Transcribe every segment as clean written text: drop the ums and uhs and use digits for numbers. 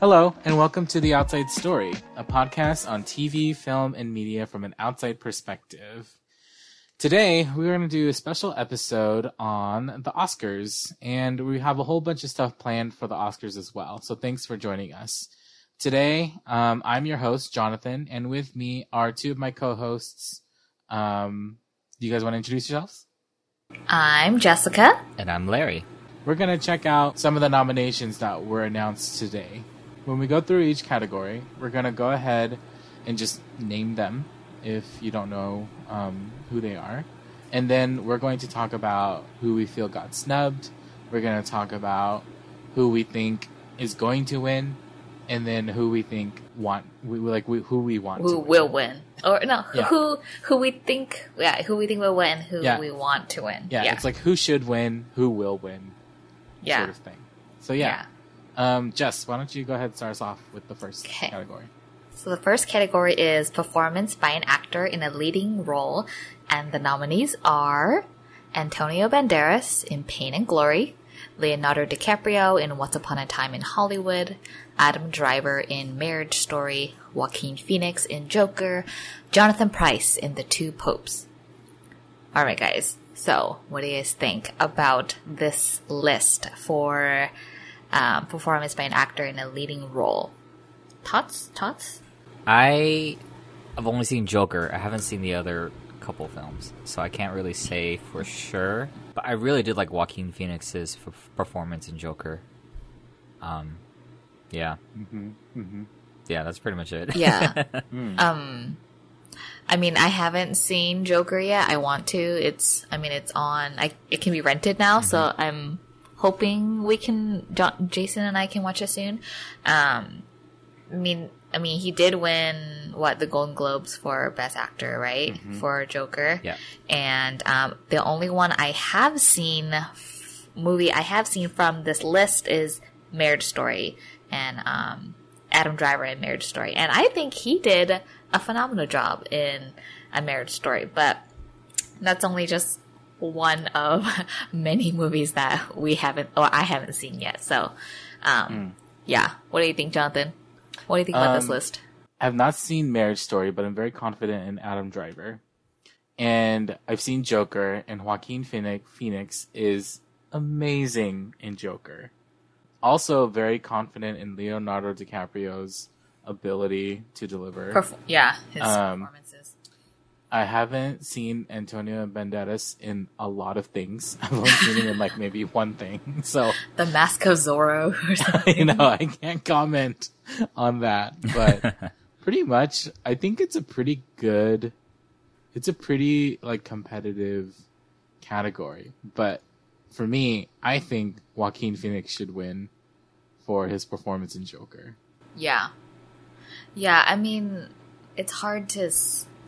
Hello, and welcome to The Outside Story, a podcast on TV, film, and media from an outside perspective. Today, we're going to do a special episode on the Oscars, and we have a whole bunch of stuff planned for the Oscars as well, so thanks for joining us. Today, I'm your host, Jonathan, and with me are two of my co-hosts. Do you guys want to introduce yourselves? I'm Jessica. And I'm Larry. We're going to check out some of the nominations that were announced today. When we go through each category, we're going to go ahead and just name them if you don't know who they are. And then we're going to talk about who we feel got snubbed. We're going to talk about who we think is going to win. And then who we think who we think will win. Yeah, it's like who should win, who will win, sort of thing. So Jess, why don't you go ahead and start us off with the first category? So the first category is performance by an actor in a leading role, and the nominees are Antonio Banderas in Pain and Glory, Leonardo DiCaprio in Once Upon a Time in Hollywood, Adam Driver in Marriage Story, Joaquin Phoenix in Joker, Jonathan Price in The Two Popes. Alright guys, so what do you guys think about this list for performance by an actor in a leading role? Thoughts? I have only seen Joker. I haven't seen the other couple films, so I can't really say for sure. But I really did like Joaquin Phoenix's performance in Joker. Yeah, that's pretty much it. Yeah. I mean, I haven't seen Joker yet. I want to. It's on. It can be rented now, so I'm hoping we can. Jason and I can watch it soon. I mean, he did win, the Golden Globes for Best Actor, right? Mm-hmm. For Joker. Yeah. And the only one movie I have seen from this list is Marriage Story and Adam Driver in Marriage Story. And I think he did a phenomenal job in a Marriage Story. But that's only just one of many movies that I haven't seen yet. So, yeah. What do you think, Jonathan? What do you think about this list? I have not seen Marriage Story, but I'm very confident in Adam Driver. And I've seen Joker, and Joaquin Phoenix is amazing in Joker. Also very confident in Leonardo DiCaprio's ability to deliver. His performances. I haven't seen Antonio Banderas in a lot of things. I've only seen him in maybe one thing. So The Mask of Zorro or something. I can't comment on that, but pretty much I think it's a pretty competitive category. But for me, I think Joaquin Phoenix should win for his performance in Joker. Yeah. Yeah, I mean, it's hard to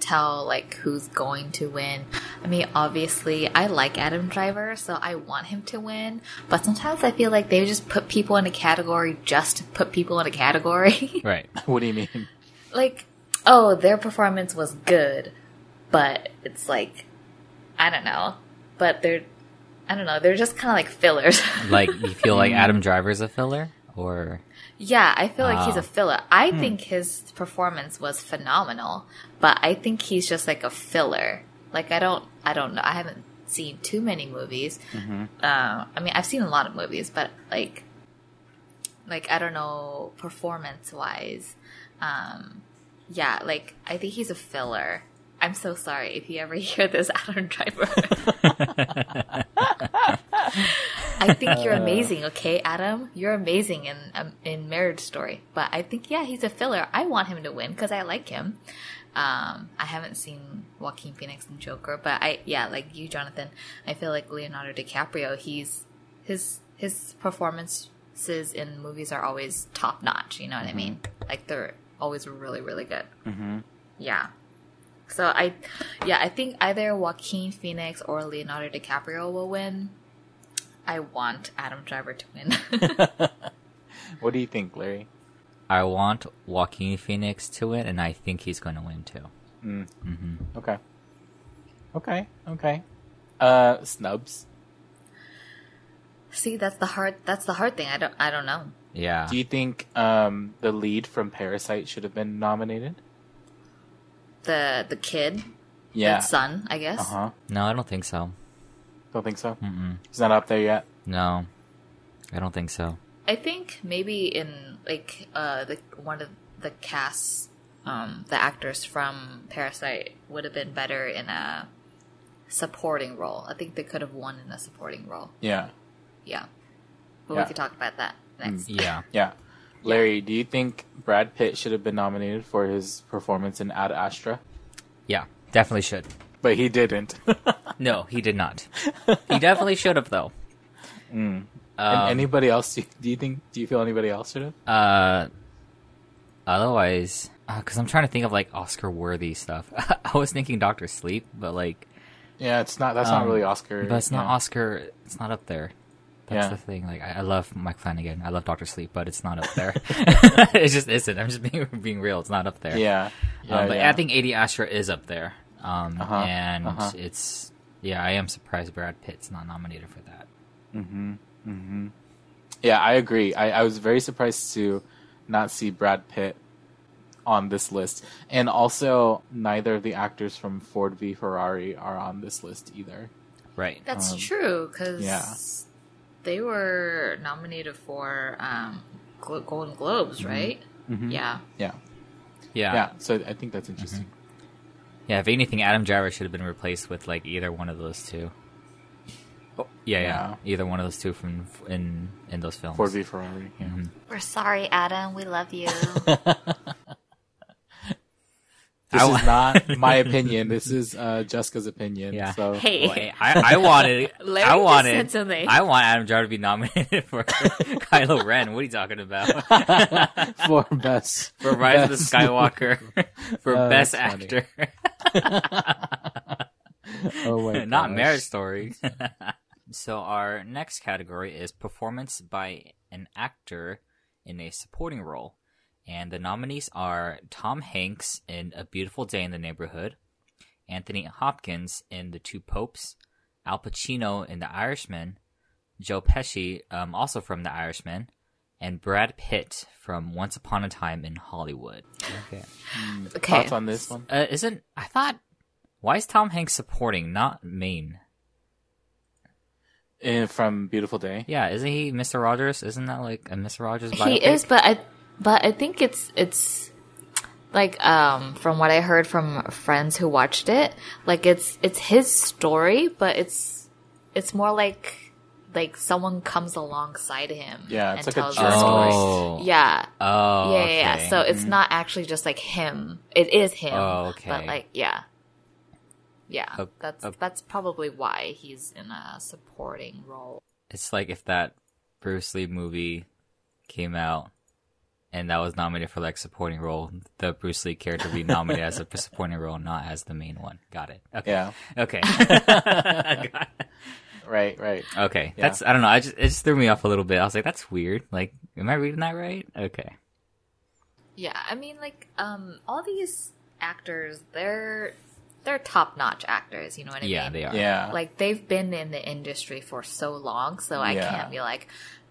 tell who's going to win. I mean, obviously I like Adam Driver, so I want him to win, but sometimes I feel like they just put people in a category just to put people in a category. Right. What do you mean? Their performance was good, but it's I don't know. But they're just kind of fillers. You feel like Adam Driver's a filler? Or yeah, I feel like he's a filler. I think his performance was phenomenal, but I think he's just a filler. I don't know. I haven't seen too many movies. Mm-hmm. I mean, I've seen a lot of movies, but I don't know, performance-wise. I think he's a filler. I'm so sorry if you ever hear this, Adam Driver. I think you're amazing, okay, Adam? You're amazing in Marriage Story. But I think, he's a filler. I want him to win because I like him. I haven't seen Joaquin Phoenix and Joker, but like you, Jonathan, I feel like Leonardo DiCaprio, his performances in movies are always top notch. You know what I mean? They're always really, really good. Mm-hmm. Yeah. So I think either Joaquin Phoenix or Leonardo DiCaprio will win. I want Adam Driver to win. What do you think, Larry? I want Joaquin Phoenix to win, and I think he's going to win, too. Mm-hmm. Okay. Snubs. See, that's the hard thing. I don't know. Yeah. Do you think the lead from Parasite should have been nominated? The kid? Yeah. The son, I guess? Uh-huh. No, I don't think so. Don't think so? Mm-mm. He's not up there yet? No. I don't think so. I think maybe in, like, one of the casts, the actors from Parasite would have been better in a supporting role. I think they could have won in a supporting role. Yeah. Yeah. But we could talk about that next. Yeah. Larry, do you think Brad Pitt should have been nominated for his performance in Ad Astra? Yeah, definitely should. But he didn't. No, he did not. He definitely should have, though. Mm. And anybody else? Do you feel anybody else should have? Otherwise, because I'm trying to think of like Oscar-worthy stuff. I was thinking Dr. Sleep, but like, yeah, it's not. That's not really Oscar. But it's not Oscar. It's not up there. That's the thing. Like, I love Mike Flanagan. I love Dr. Sleep, but it's not up there. It just isn't. I'm just being real. It's not up there. But I think Ad Astra is up there. It's I am surprised Brad Pitt's not nominated for that. Mm-hmm. Mm-hmm. Yeah, I agree. I was very surprised to not see Brad Pitt on this list, and also neither of the actors from Ford v Ferrari are on this list either. Right. That's true because they were nominated for Golden Globes, right? Mm-hmm. Yeah. So I think that's interesting. Mm-hmm. Yeah, if anything, Adam Driver should have been replaced with like either one of those two. Either one of those two from in those films. Ford v Ferrari. Yeah. Mm-hmm. We're sorry, Adam. We love you. This is not my opinion. This is Jessica's opinion. Yeah. So. Hey, well, I want Adam Driver to be nominated for Kylo Ren. What are you talking about? For best, for Rise of the Skywalker, for best actor. Oh wait, not Marriage Story. So our next category is performance by an actor in a supporting role. And the nominees are Tom Hanks in A Beautiful Day in the Neighborhood, Anthony Hopkins in The Two Popes, Al Pacino in The Irishman, Joe Pesci, also from The Irishman, and Brad Pitt from Once Upon a Time in Hollywood. Okay. Thoughts on this one? Why is Tom Hanks supporting, not main? From Beautiful Day? Yeah, isn't he Mr. Rogers? Isn't that like a Mr. Rogers biopic? He is, but I think it's like from what I heard from friends who watched it, like it's his story, but it's more like someone comes alongside him. Yeah, it's and like tells a story. Oh. Yeah. Oh. Yeah, okay. Yeah. So it's not actually just like him. It is him. Oh, okay. But like that's probably why he's in a supporting role. It's like if that Bruce Lee movie came out and that was nominated for like supporting role, the Bruce Lee character would be nominated as a supporting role, not as the main one. Got it. Okay. Yeah. Okay. Right. Okay. Yeah. I don't know. It just threw me off a little bit. I was like, that's weird. Like, am I reading that right? Okay. Yeah. I mean, like, all these actors, they're top-notch actors, you know what I mean? Yeah, they are. Yeah. Like, they've been in the industry for so long, so I can't be like,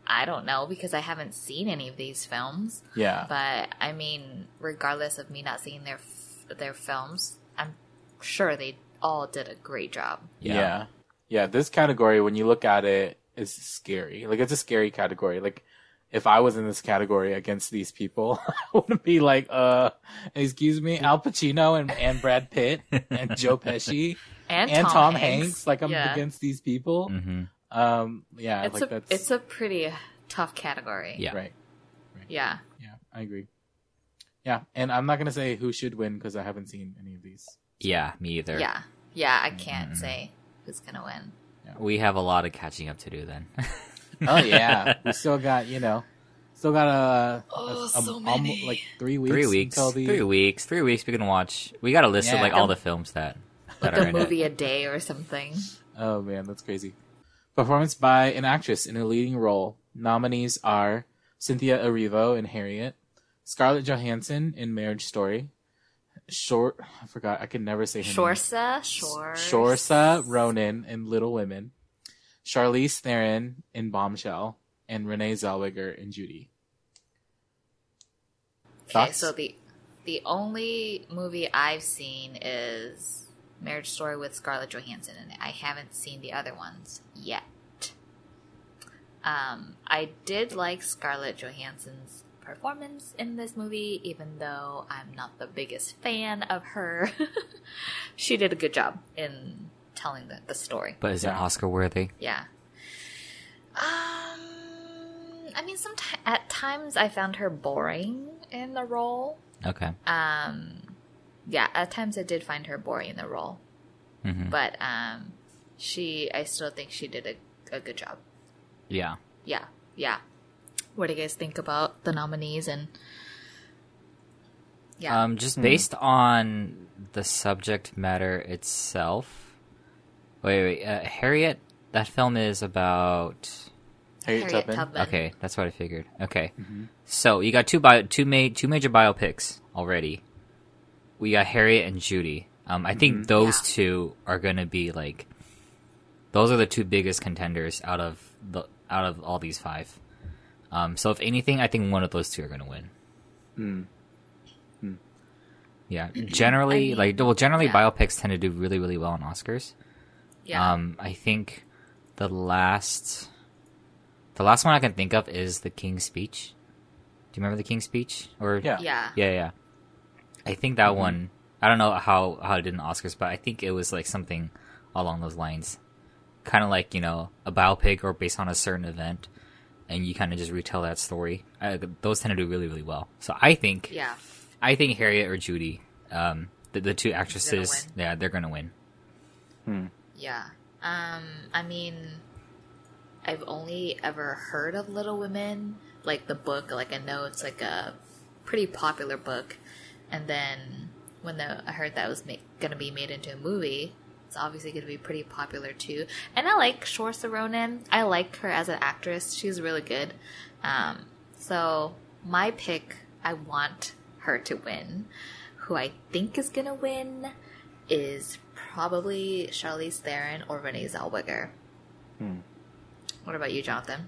I don't know, because I haven't seen any of these films. Yeah. But, I mean, regardless of me not seeing their films, I'm sure they all did a great job. Yeah. Yeah, this category, when you look at it, is scary. Like, it's a scary category. Like, if I was in this category against these people, I wouldn't be like, excuse me, Al Pacino and Brad Pitt and Joe Pesci and Tom Hanks. Like, I'm against these people. Mm-hmm. It's a pretty tough category. Yeah. Right. Yeah. Yeah, I agree. Yeah, and I'm not going to say who should win because I haven't seen any of these. Yeah, me either. Yeah, I can't say who's going to win. Yeah. We have a lot of catching up to do then. Oh yeah, we still got like 3 weeks. 3 weeks. Until the... 3 weeks. 3 weeks. We can watch. We got a list of like all the films that are in it. Like a movie a day or something. Oh man, that's crazy. Performance by an actress in a leading role. Nominees are Cynthia Erivo in Harriet, Scarlett Johansson in Marriage Story, Short, I forgot. I can never say her name. Saoirse Ronan in Little Women, Charlize Theron in Bombshell, and Renee Zellweger in Judy. Thoughts? Okay, so the only movie I've seen is Marriage Story with Scarlett Johansson in it. I haven't seen the other ones yet. I did like Scarlett Johansson's performance in this movie, even though I'm not the biggest fan of her. She did a good job in telling the story. But is it Oscar worthy? Yeah. I mean, at times I found her boring in the role. Okay. Yeah, at times I did find her boring in the role. Mm-hmm. But I still think she did a good job. Yeah. Yeah. Yeah. What do you guys think about the nominees and... Yeah. Just based on the subject matter itself... Wait. Harriet, that film is about... Harriet Tubman. Okay, that's what I figured. Okay. Mm-hmm. So, you got two major biopics already. We got Harriet and Judy. I think those two are going to be, like... Those are the two biggest contenders out of all these five. So if anything, I think one of those two are going to win. Mm. Mm. Yeah. Generally, biopics tend to do really, really well on Oscars. Yeah. I think the last one I can think of is The King's Speech. Do you remember The King's Speech? Or yeah. I think that one. I don't know how it did in Oscars, but I think it was like something along those lines. Kind of like, you know, a biopic or based on a certain event, and you kind of just retell that story. Those tend to do really, really well. So I think Harriet or Judy, the two actresses, they're gonna win. Hmm. Yeah. I mean, I've only ever heard of Little Women, like the book. Like I know it's like a pretty popular book, and then when I heard that it was gonna be made into a movie. It's obviously going to be pretty popular too. And I like Saoirse Ronan. I like her as an actress. She's really good. So my pick, I want her to win. Who I think is going to win is probably Charlize Theron or Renee Zellweger. Hmm. What about you, Jonathan?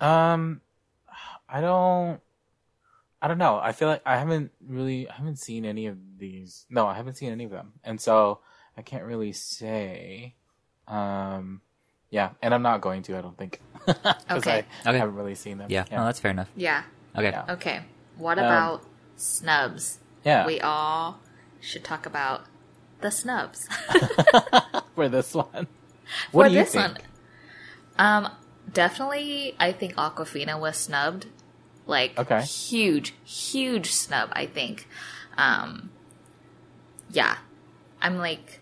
I don't know. I feel like I haven't seen any of these. No, I haven't seen any of them. And so I can't really say. And I'm not going to, I don't think. Okay. I haven't really seen them. Yeah. No, that's fair enough. Yeah. Okay. Yeah. Okay. What about snubs? Yeah. We all should talk about the snubs. For this one. What do you think? Definitely, I think Awkwafina was snubbed. Like, huge, huge snub, I think. Yeah. I'm like...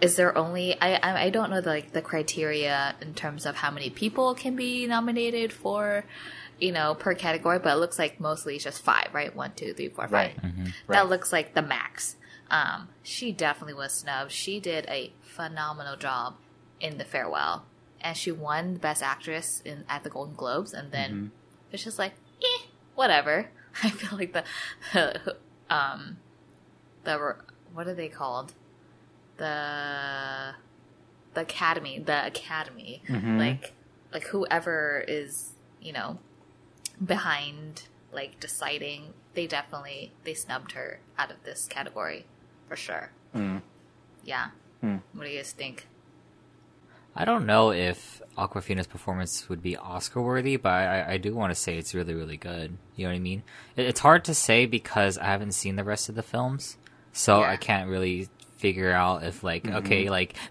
Is there only... I don't know the criteria in terms of how many people can be nominated for, per category, but it looks like mostly it's just five, right? 1, 2, 3, 4, 5. Right. Mm-hmm. That looks like the max. She definitely was snubbed. She did a phenomenal job in The Farewell, and she won Best Actress at the Golden Globes, and then it's just like, whatever. I feel like the what are they called? The Academy, mm-hmm. like whoever is, behind, deciding, they snubbed her out of this category for sure. Mm. Yeah. Mm. What do you guys think? I don't know if Awkwafina's performance would be Oscar worthy, but I do want to say it's really, really good. You know what I mean? It's hard to say because I haven't seen the rest of the films, so I can't really figure out if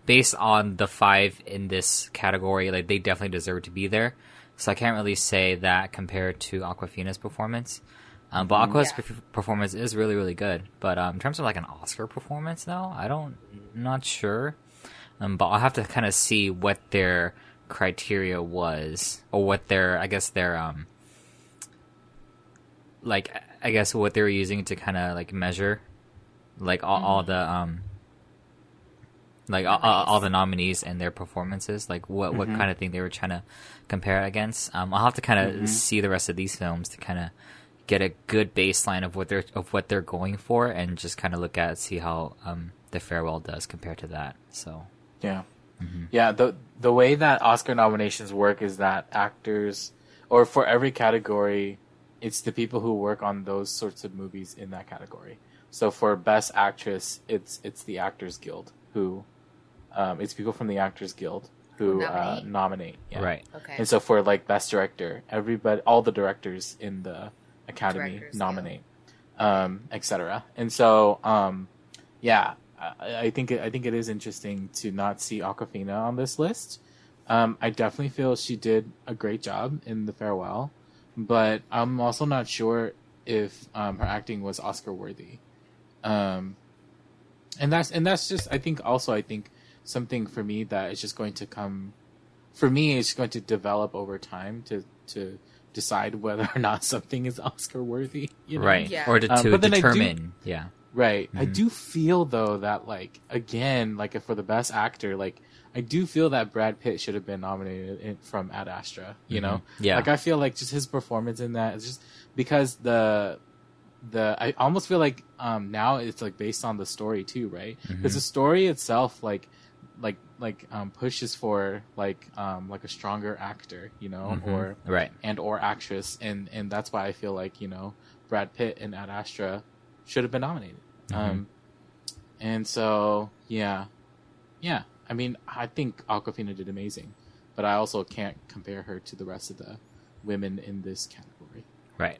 based on the five in this category, they definitely deserve to be there. So I can't really say that compared to Awkwafina's performance. But Aqua's performance is really, really good. But in terms of an Oscar performance though, not sure. But I'll have to kind of see what their criteria was, or what their what they were using to kind of measure all the nominees and their performances, what kind of thing they were trying to compare against. I'll have to kind of see the rest of these films to kind of get a good baseline of what they're going for, and just kind of look at it, see how The Farewell does compared to that. So yeah, mm-hmm. Yeah. The way that Oscar nominations work is that actors, or for every category, it's the people who work on those sorts of movies in that category. So for Best Actress, it's the Actors Guild who, it's people from the Actors Guild who nominate. Yeah. Right. Okay. And so for like Best Director, all the directors in the Academy directors nominate, etc. And so, yeah, I think it is interesting to not see Awkwafina on this list. I definitely feel she did a great job in The Farewell, but I'm also not sure if her acting was Oscar worthy. And that's just, I think something for me that is just going to come, for me, it's going to develop over time to decide whether or not something is Oscar worthy. You know? Right. Yeah. Or to determine. Yeah. Right. Mm-hmm. I do feel though that again, for the Best Actor, I do feel that Brad Pitt should have been nominated from Ad Astra, you know? Yeah. I feel like just his performance in that is just because I almost feel like now it's based on the story too, right? Because mm-hmm. the story itself pushes for a stronger actor, you know, mm-hmm. or right. and or actress, and that's why I feel like, you know, Brad Pitt and Ad Astra should have been nominated. Mm-hmm. And so yeah. I mean, I think Awkwafina did amazing, but I also can't compare her to the rest of the women in this category. Right.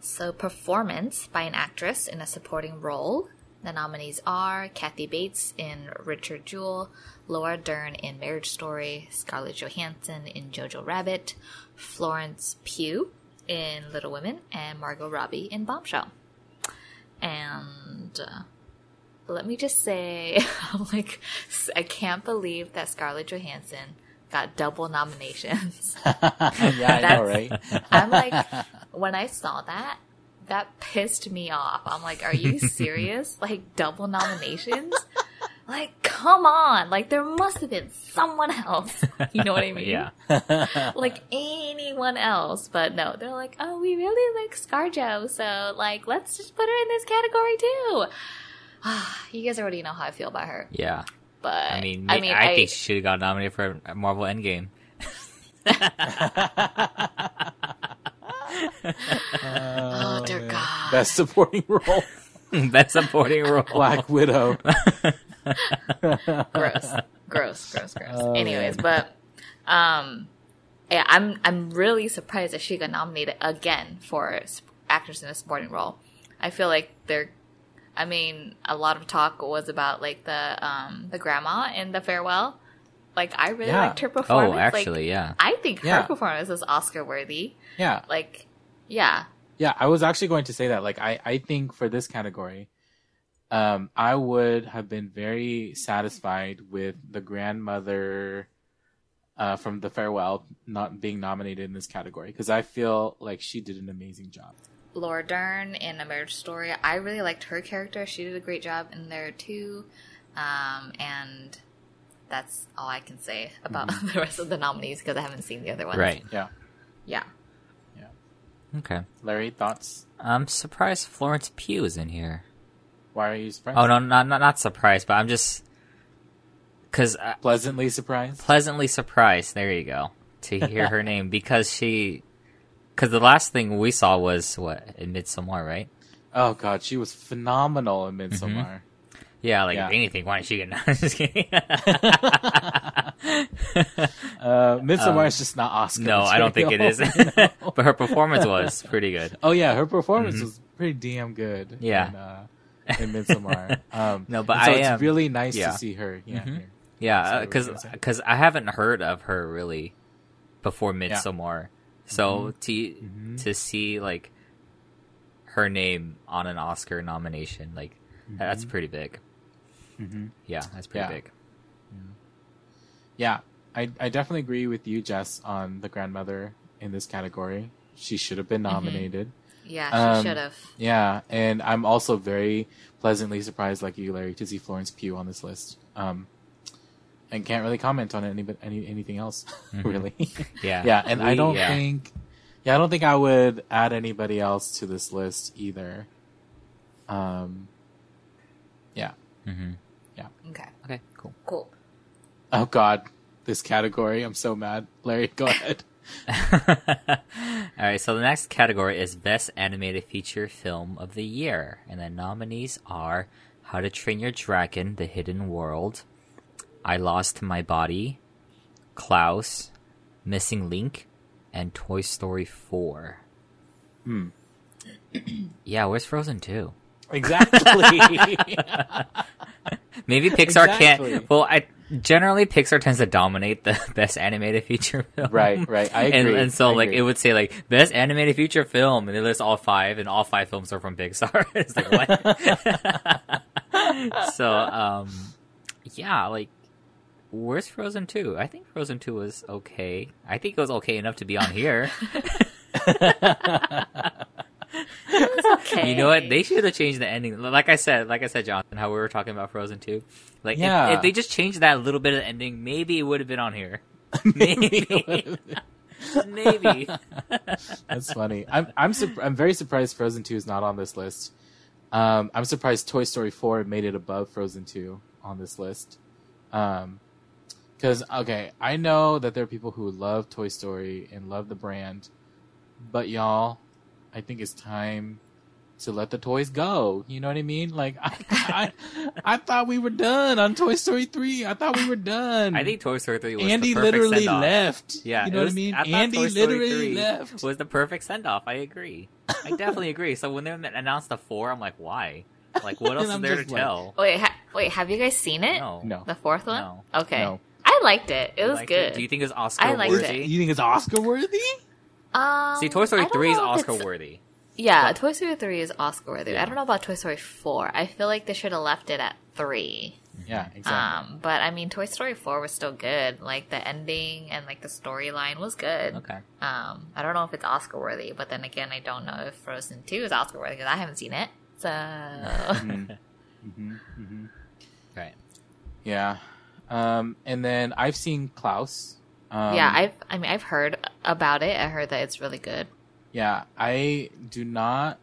So performance by an actress in a supporting role. The nominees are Kathy Bates in Richard Jewell, Laura Dern in Marriage Story, Scarlett Johansson in Jojo Rabbit, Florence Pugh in Little Women, and Margot Robbie in Bombshell. And... let me just say, I can't believe that Scarlett Johansson got double nominations. Yeah, I know, right? I'm when I saw that pissed me off. I'm like, are you serious? Double nominations? Come on. There must have been someone else. You know what I mean? Yeah. Anyone else. But no, they're like, oh, we really like ScarJo, so, let's just put her in this category, too. You guys already know how I feel about her. Yeah. But I think she should have got nominated for Marvel Endgame. Oh, dear God. Best supporting role. Best supporting role. Black Widow. Gross. Oh, anyways, man. But yeah, I'm really surprised that she got nominated again for actress in a supporting role. I feel like a lot of talk was about the grandma in The Farewell. I really liked her performance. Oh, actually, yeah. I think her performance was Oscar worthy. Yeah. Yeah. Yeah, I was actually going to say that. I think for this category, I would have been very satisfied with the grandmother from The Farewell not being nominated in this category, because I feel like she did an amazing job. Laura Dern in A Marriage Story, I really liked her character. She did a great job in there too, and that's all I can say about mm-hmm. the rest of the nominees because I haven't seen the other ones. Right? Yeah. Okay. Larry, thoughts? I'm surprised Florence Pugh is in here. Why are you surprised? Oh no, not surprised, but I'm just pleasantly surprised. Pleasantly surprised. There you go. To hear her name because she. Because the last thing we saw was, in Midsommar, right? Oh, God, she was phenomenal in Midsommar. Mm-hmm. Yeah, if anything, why didn't she get... No, I'm just kidding. Midsommar is just not Oscar. No, I don't think it is. No. But her performance was pretty good. Oh, yeah, her performance mm-hmm. was pretty damn good in Midsommar. No, but it's really nice to see her. Yeah, mm-hmm. Yeah, because I haven't heard of her, really, before Midsommar. Yeah. So to see her name on an Oscar nomination, mm-hmm. that's pretty big. Mm-hmm. Yeah, that's pretty big. Yeah, I definitely agree with you, Jess, on the grandmother in this category. She should have been nominated. Mm-hmm. Yeah, she should have. Yeah, and I'm also very pleasantly surprised, like you, Larry, to see Florence Pugh on this list. And can't really comment on anything else, really. Yeah. Yeah, and I don't think Yeah, I don't think I would add anybody else to this list either. Yeah. Mm-hmm. Yeah. Okay. Okay. Cool. Cool. Oh God, this category! I'm so mad. Larry, go ahead. All right. So the next category is Best Animated Feature Film of the Year, and the nominees are How to Train Your Dragon: The Hidden World, I Lost My Body, Klaus, Missing Link, and Toy Story 4. Hmm. Yeah, where's Frozen 2? Exactly. Maybe Pixar can't. Well, generally Pixar tends to dominate the best animated feature film. Right, right. I agree. And so, like, it would say, like, best animated feature film, and they list all five, and all five films are from Pixar. It's like, what? So, yeah, like, where's Frozen 2? I think Frozen 2 was okay. I think it was okay enough to be on here. Okay. You know what? They should have changed the ending. Like I said, Jonathan, how we were talking about Frozen 2. Like, yeah. if they just changed that little bit of the ending, maybe it would have been on here. Maybe. Maybe. That's funny. I'm very surprised Frozen 2 is not on this list. I'm surprised Toy Story 4 made it above Frozen 2 on this list. Because, okay, I know that there are people who love Toy Story and love the brand, but y'all, I think it's time to let the toys go. You know what I mean? Like, I thought we were done on Toy Story 3. I thought we were done. I think Toy Story 3 was Andy the perfect send-off. Andy literally left. Yeah, you know what I mean? Andy literally left. Was the perfect send-off. I agree. I definitely agree. So when they announced the 4, I'm like, why? Like, what else is there to tell? Wait, have you guys seen it? No. The fourth one? No. Okay. No. I liked it. It was good. Do you think it's Oscar-worthy? You think it's Oscar-worthy? See, Toy Story 3 is Oscar-worthy. Yeah, but Toy Story 3 is Oscar-worthy. Yeah. I don't know about Toy Story 4. I feel like they should have left it at 3. Yeah, exactly. But, I mean, Toy Story 4 was still good. Like, the ending and, like, the storyline was good. Okay. I don't know if it's Oscar-worthy, but then again, I don't know if Frozen 2 is Oscar-worthy because I haven't seen it. So... Mm-hmm, mm-hmm. Right. Yeah. And then I've seen Klaus. Yeah, I've heard about it. I heard that it's really good. Yeah, I do not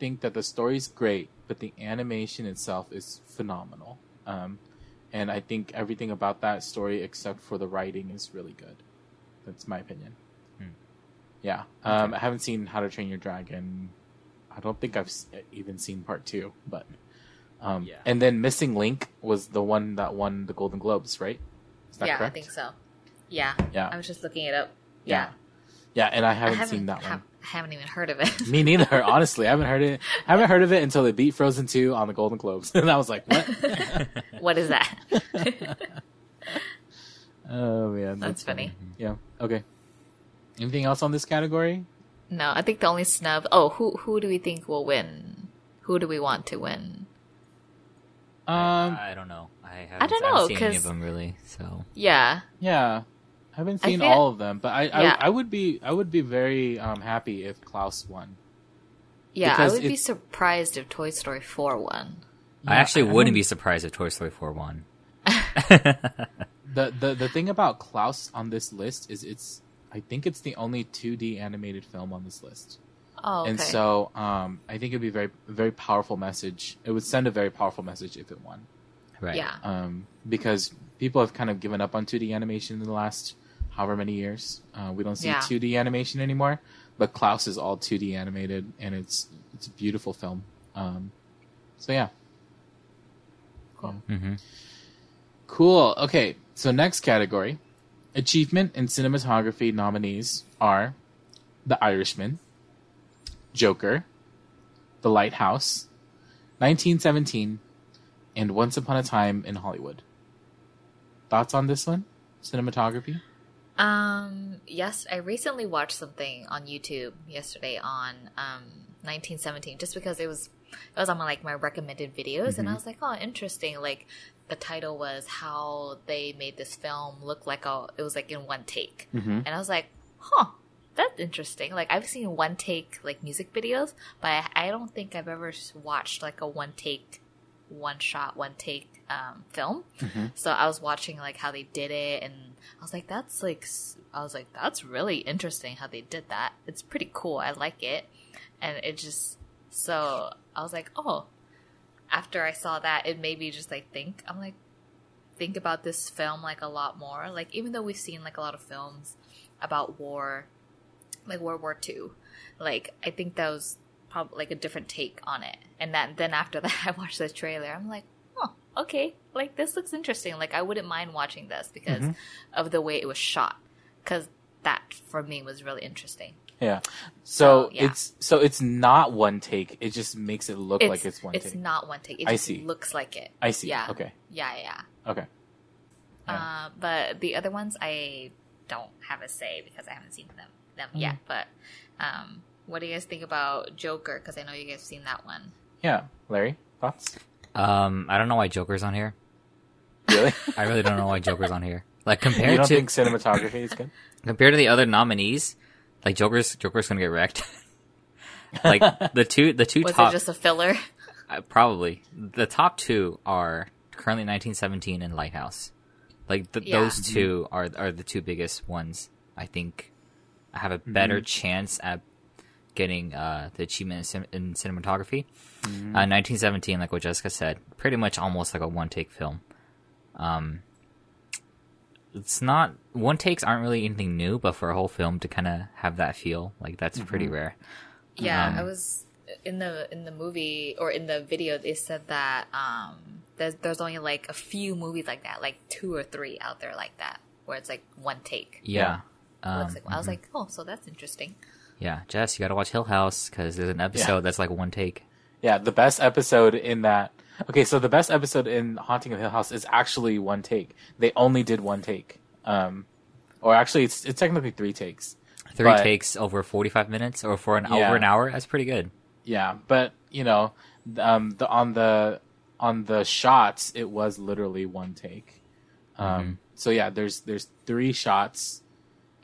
think that the story's great, but the animation itself is phenomenal. And I think everything about that story except for the writing is really good. That's my opinion. Hmm. Yeah. Okay. I haven't seen How to Train Your Dragon. I don't think I've even seen part 2, but... yeah. And then Missing Link was the one that won the Golden Globes, right? Is that correct? I think so. Yeah. I was just looking it up. Yeah, and I haven't seen that one. I haven't even heard of it. Me neither, honestly. I haven't heard it. I haven't heard of it until they beat Frozen 2 on the Golden Globes. And I was like, what? What is that? Oh, man. That's funny. Yeah. Okay. Anything else on this category? No, I think the only snub... Oh, who do we think will win? Who do we want to win? I don't know. I haven't seen any of them really. So yeah, I haven't seen all of them, but I would be very happy if Klaus won. Yeah, because I would be surprised if Toy Story 4 won. Yeah, I actually wouldn't be surprised if Toy Story 4 won. The thing about Klaus on this list is I think it's the only 2D animated film on this list. Oh, okay. And so I think it'd be a very, very powerful message. It would send a very powerful message if it won. Right. Yeah. Because people have kind of given up on 2D animation in the last however many years. We don't see 2D animation anymore, but Klaus is all 2D animated, and it's a beautiful film. So yeah. Cool. Mm-hmm. Cool. Okay. So next category, achievement and cinematography nominees are The Irishman, Joker, The Lighthouse, 1917, and Once Upon a Time in Hollywood. Thoughts on this one? Cinematography? Yes, I recently watched something on YouTube yesterday on 1917, just because it was on my recommended videos, mm-hmm. and I was like, oh, interesting. Like, the title was how they made this film look like it was like in one take, mm-hmm. and I was like, huh. That's interesting. Like, I've seen one take, like, music videos, but I don't think I've ever watched, like, a one take, one shot, one take film. Mm-hmm. So I was watching like how they did it, and I was like, that's really interesting how they did that. It's pretty cool. I like it. And it just, so I was like, oh, after I saw that, it made me just like think about this film like a lot more. Like, even though we've seen like a lot of films about war, like World War II, like I think that was probably like a different take on it. And that, then after that, I watched the trailer. I'm like, oh, okay, like this looks interesting. Like, I wouldn't mind watching this because of the way it was shot. Because that for me was really interesting. Yeah. So it's not one take. It just makes it look like it's one take. It's not one take. It just looks like it. I see. Yeah. Okay. Yeah. Okay. Yeah. But the other ones I don't have a say because I haven't seen them yet. But what do you guys think about Joker? Because I know you guys have seen that one. Yeah. Larry, thoughts? I don't know why Joker's on here. Really? I really don't know why Joker's on here. Like, compared to... You don't think cinematography is good? Compared to the other nominees, like, Joker's gonna get wrecked. Like, the two top... Was it just a filler? Probably. The top two are currently 1917 and Lighthouse. Like, those two are the two biggest ones. I think I have a better chance at getting the achievement in cinematography. 1917, like what Jessica said, pretty much almost like a one-take film. It's not... One takes aren't really anything new, but for a whole film to kind of have that feel, like, that's pretty rare. Yeah, I was... In the movie, or in the video, they said that there's only, like, a few movies like that, like 2 or 3 out there like that, where it's, like, one take. Yeah. I was like, oh, so that's interesting. Yeah, Jess, you gotta watch Hill House, because there's an episode that's, like, one take. Yeah, the best episode in that... Okay, so the best episode in Haunting of Hill House is actually one take. They only did one take. Or actually, it's technically 3 takes. 3 takes over 45 minutes or for over an hour? That's pretty good. Yeah, but, you know, on the shots, it was literally one take. So, yeah, there's 3 shots,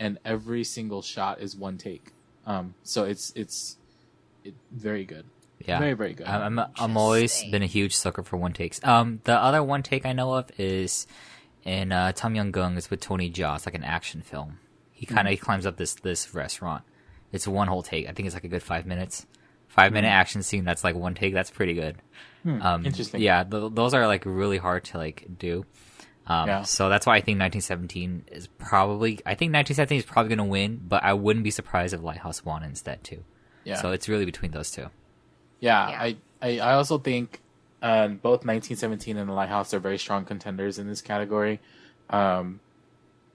and every single shot is one take. So it's very good. Yeah. Very, very good. I'm always been a huge sucker for one takes. The other one take I know of is in Tom Young-gung. It's with Tony Jaa. It's like an action film. He kind of climbs up this restaurant. It's one whole take. I think it's like a good 5 minutes. 5 minute action scene that's like one take. That's pretty good. Interesting. Yeah, those are like really hard to like do. So that's why I think 1917 is probably... I think 1917 is probably going to win, but I wouldn't be surprised if Lighthouse won instead too. Yeah. So it's really between those two. Yeah, yeah. I also think both 1917 and The Lighthouse are very strong contenders in this category. I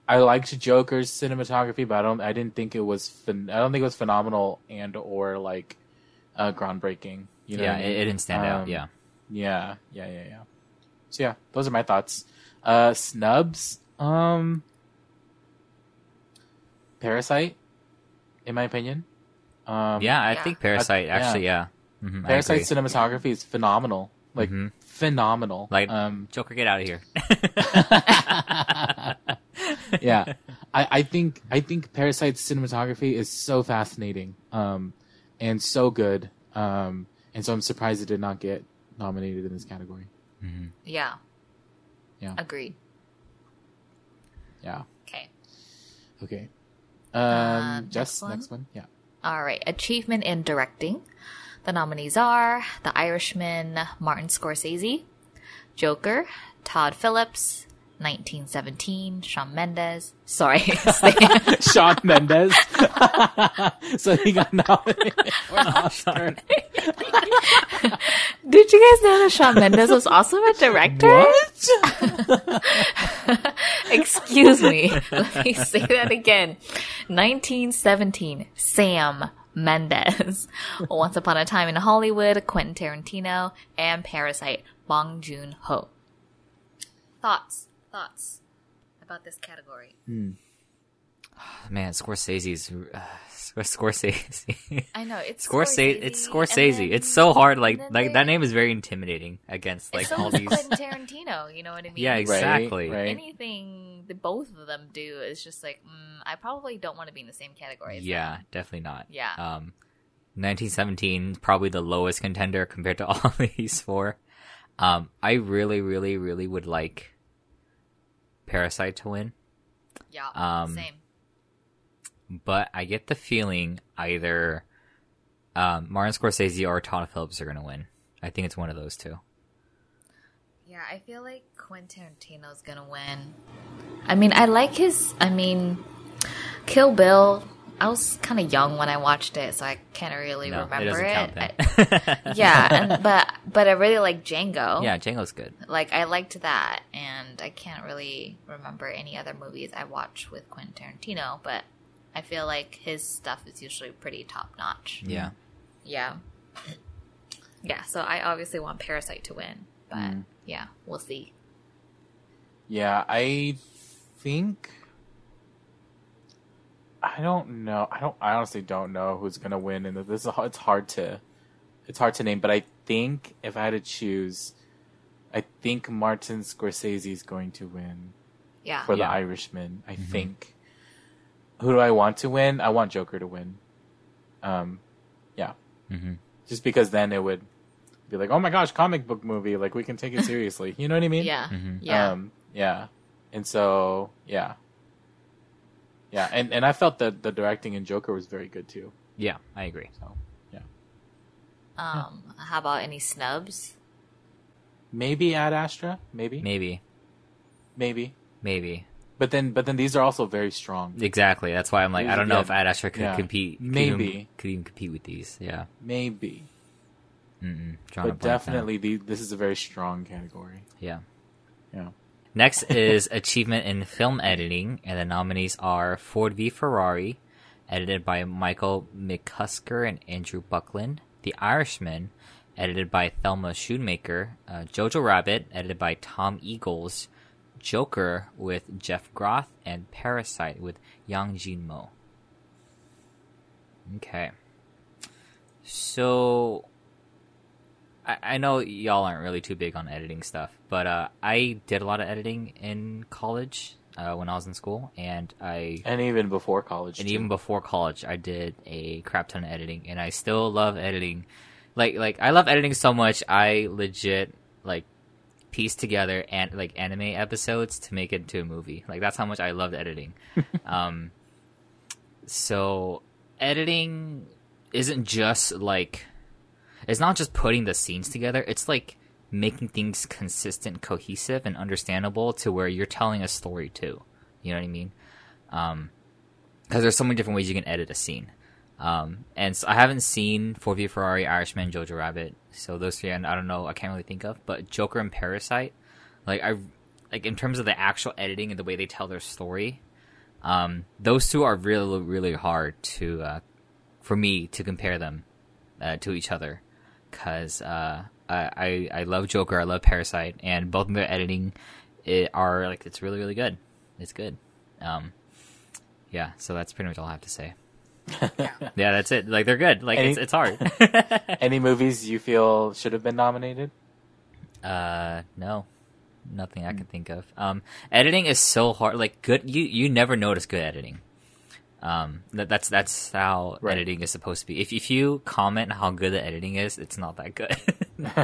liked Joker's cinematography, but I don't think it was phenomenal and or like groundbreaking. You know, it didn't stand out. Yeah. So yeah, those are my thoughts. Snubs. Parasite, in my opinion. I think Parasite actually. Yeah. Mm-hmm, Parasite's cinematography is phenomenal. Like, phenomenal. Like, Joker, get out of here. Yeah. I think Parasite's cinematography is so fascinating and so good. And so I'm surprised it did not get nominated in this category. Mm-hmm. Yeah. Yeah. Agreed. Yeah. Okay. Okay. Jess, next one. Yeah. All right. Achievement in directing. The nominees are The Irishman, Martin Scorsese, Joker, Todd Phillips, 1917, Shawn Mendes. So he got nominated for an Oscar. Did you guys know that Shawn Mendes was also a director? What? Excuse me. Let me say that again. 1917, Sam Mendez, Once Upon a Time in Hollywood, Quentin Tarantino, and Parasite, Bong Joon Ho. Thoughts about this category? Oh, man, Scorsese. I know it's Scorsese. It's Scorsese. Then, it's so hard. Like that name is very intimidating against like all these. Quentin Tarantino. You know what I mean? Yeah, exactly. Right. Anything that both of them do is just like I probably don't want to be in the same category. Yeah, definitely not. Yeah. 1917 probably the lowest contender compared to all these four. I really, really, really would like Parasite to win. Yeah, same. But I get the feeling either Martin Scorsese or Todd Phillips are going to win. I think it's one of those two. Yeah, I feel like Quentin Tarantino's going to win. I mean, I like his... I mean, Kill Bill... I was kind of young when I watched it, so I can't really remember it. But I really like Django. Yeah, Django's good. Like, I liked that, and I can't really remember any other movies I watched with Quentin Tarantino, but I feel like his stuff is usually pretty top-notch. Yeah. Yeah. Yeah, so I obviously want Parasite to win, but yeah, we'll see. Yeah, I think... I don't know. I honestly don't know who's gonna win. And this is it's hard to name. But I think if I had to choose, I think Martin Scorsese is going to win. Yeah. For The Irishman, I think. Who do I want to win? I want Joker to win. Yeah. Mm-hmm. Just because then it would be like, oh my gosh, comic book movie. Like we can take it seriously. You know what I mean? Yeah. Mm-hmm. Yeah. Yeah. And so yeah. Yeah, and I felt that the directing in Joker was very good, too. Yeah, I agree. So, yeah. How about any snubs? Maybe Ad Astra? Maybe. But then these are also very strong. Exactly. That's why I'm like, I don't know if Ad Astra could compete. Could even compete with these. Yeah. Maybe. But definitely, this is a very strong category. Yeah. Yeah. Next is Achievement in Film Editing, and the nominees are Ford v. Ferrari, edited by Michael McCusker and Andrew Buckland, The Irishman, edited by Thelma Schoonmaker, Jojo Rabbit, edited by Tom Eagles, Joker with Jeff Groth, and Parasite with Yang Jin-mo. Okay. So... I know y'all aren't really too big on editing stuff, but I did a lot of editing in college when I was in school, and even before college. Even before college, I did a crap ton of editing, and I still love editing. Like I love editing so much, I legit piece together and anime episodes to make it into a movie. Like that's how much I loved editing. So editing isn't just it's not just putting the scenes together. It's making things consistent, cohesive, and understandable to where you're telling a story too. You know what I mean? Because there's so many different ways you can edit a scene. And so I haven't seen Ford v Ferrari, Irishman, Jojo Rabbit. So those three, I don't know. I can't really think of. But Joker and Parasite, in terms of the actual editing and the way they tell their story, those two are really, really hard to for me to compare them to each other. Because I love Joker, I love Parasite, and both of their editing it's really, really good. It's good. Yeah, so that's pretty much all I have to say. Yeah, that's it. They're good. It's hard. Any movies you feel should have been nominated? No. Nothing I can think of. Editing is so hard. Good, you never notice good editing. That's how editing is supposed to be. If you comment how good the editing is, it's not that good.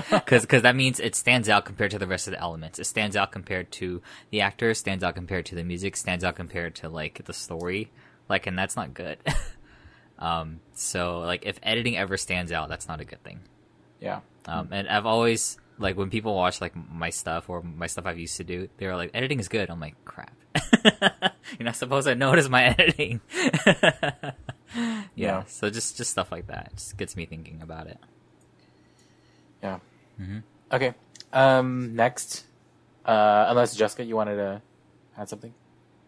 Because that means it stands out compared to the rest of the elements. It stands out compared to the actors, stands out compared to the music, stands out compared to the story. And that's not good. So if editing ever stands out, that's not a good thing. Yeah. And I've always when people watch my stuff or my stuff I've used to do, they're like, editing is good. I'm like, crap. You're not supposed to notice my editing. Yeah. So just stuff like that. It just gets me thinking about it. Yeah. Mm-hmm. Okay. Next. Unless Jessica, you wanted to add something?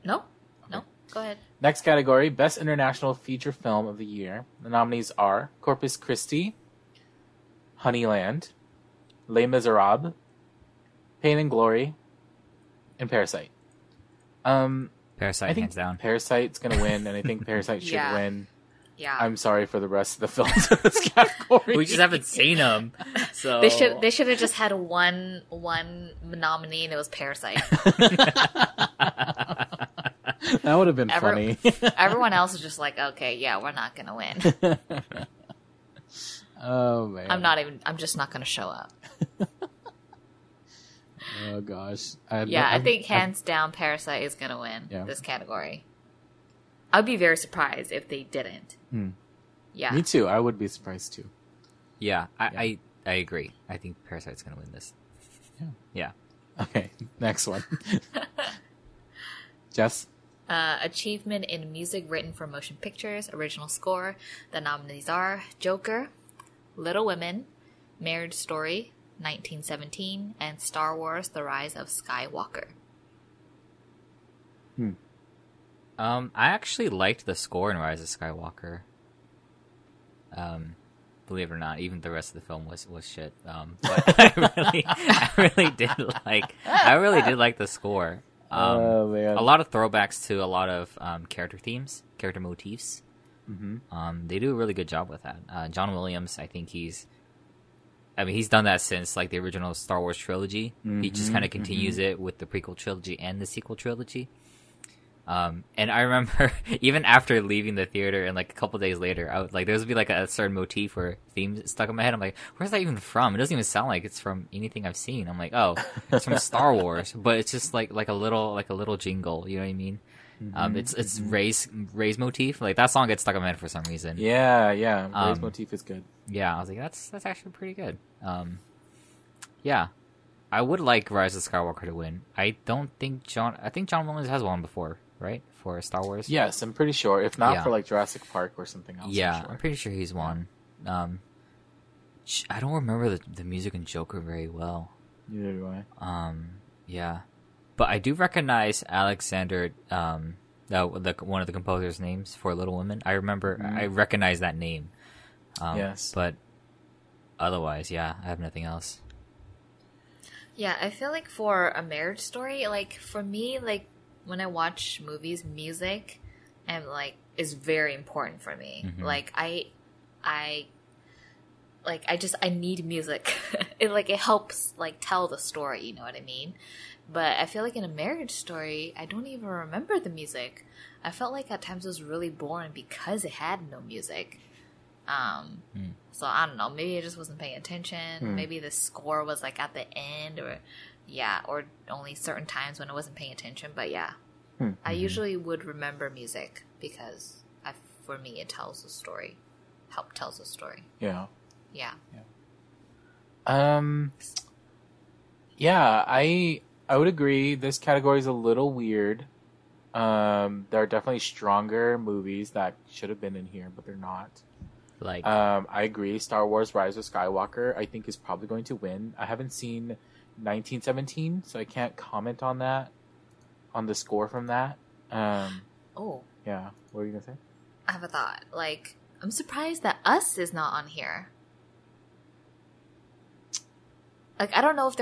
No. Okay. No. Go ahead. Next category, Best International Feature Film of the Year. The nominees are Corpus Christi, Honeyland, Les Miserables, Pain and Glory, and Parasite. Parasite, hands down. Parasite's gonna win, and I think Parasite should win. Yeah. I'm sorry for the rest of the films in this category. We just haven't seen them. So they should have just had one nominee, and it was Parasite. That would have been funny. Everyone else is just okay, yeah, we're not gonna win. Oh man, I'm just not gonna show up. Oh, gosh. I think hands down Parasite is going to win this category. I'd be very surprised if they didn't. Hmm. Yeah. Me too. I would be surprised too. Yeah. I agree. I think Parasite's going to win this. Yeah. Okay. Next one. Jess? Achievement in music written for motion pictures, original score. The nominees are Joker, Little Women, Marriage Story, 1917, and Star Wars: The Rise of Skywalker. I actually liked the score in Rise of Skywalker. Believe it or not, even the rest of the film was shit. But I really did like the score. A lot of throwbacks to a lot of character themes, character motifs. Mm-hmm. They do a really good job with that. John Williams, I think he's done that since like the original Star Wars trilogy. Mm-hmm, he just kind of continues it with the prequel trilogy and the sequel trilogy. And I remember even after leaving the theater and like a couple days later, I would there would be like a certain motif or theme stuck in my head. I'm like, where's that even from? It doesn't even sound like it's from anything I've seen. I'm like, oh, it's from Star Wars, but it's just like a little jingle. You know what I mean? Mm-hmm. It's Ray's motif. Like that song gets stuck in my head for some reason. Yeah. Ray's motif is good. Yeah. I was like, that's actually pretty good. Yeah. I would like Rise of Skywalker to win. I think John Williams has won before, right? For Star Wars? Yes, I'm pretty sure. If not for like Jurassic Park or something else. Yeah, I'm pretty sure he's won. I don't remember the music in Joker very well. Neither do I. Yeah. But I do recognize Alexander, one of the composer's names for Little Women. I recognize that name. Yes. But otherwise, I have nothing else. Yeah, I feel like for A Marriage Story, like for me, like when I watch movies, music and like is very important for me. Mm-hmm. Like I need music. It helps like tell the story, you know what I mean? But I feel like in A Marriage Story, I don't even remember the music. I felt like at times it was really boring because it had no music. So I don't know, maybe I just wasn't paying attention. Maybe the score was like at the end or only certain times when I wasn't paying attention. But I usually would remember music because for me it tells the story. Help tells the story. Yeah. Yeah, I would agree. This category is a little weird. There are definitely stronger movies that should have been in here, but they're not. I agree. Star Wars: Rise of Skywalker, I think, is probably going to win. I haven't seen 1917, so I can't comment on that, on the score from that. Yeah. What were you gonna say? I have a thought. Like, I'm surprised that Us is not on here. Like, I don't know if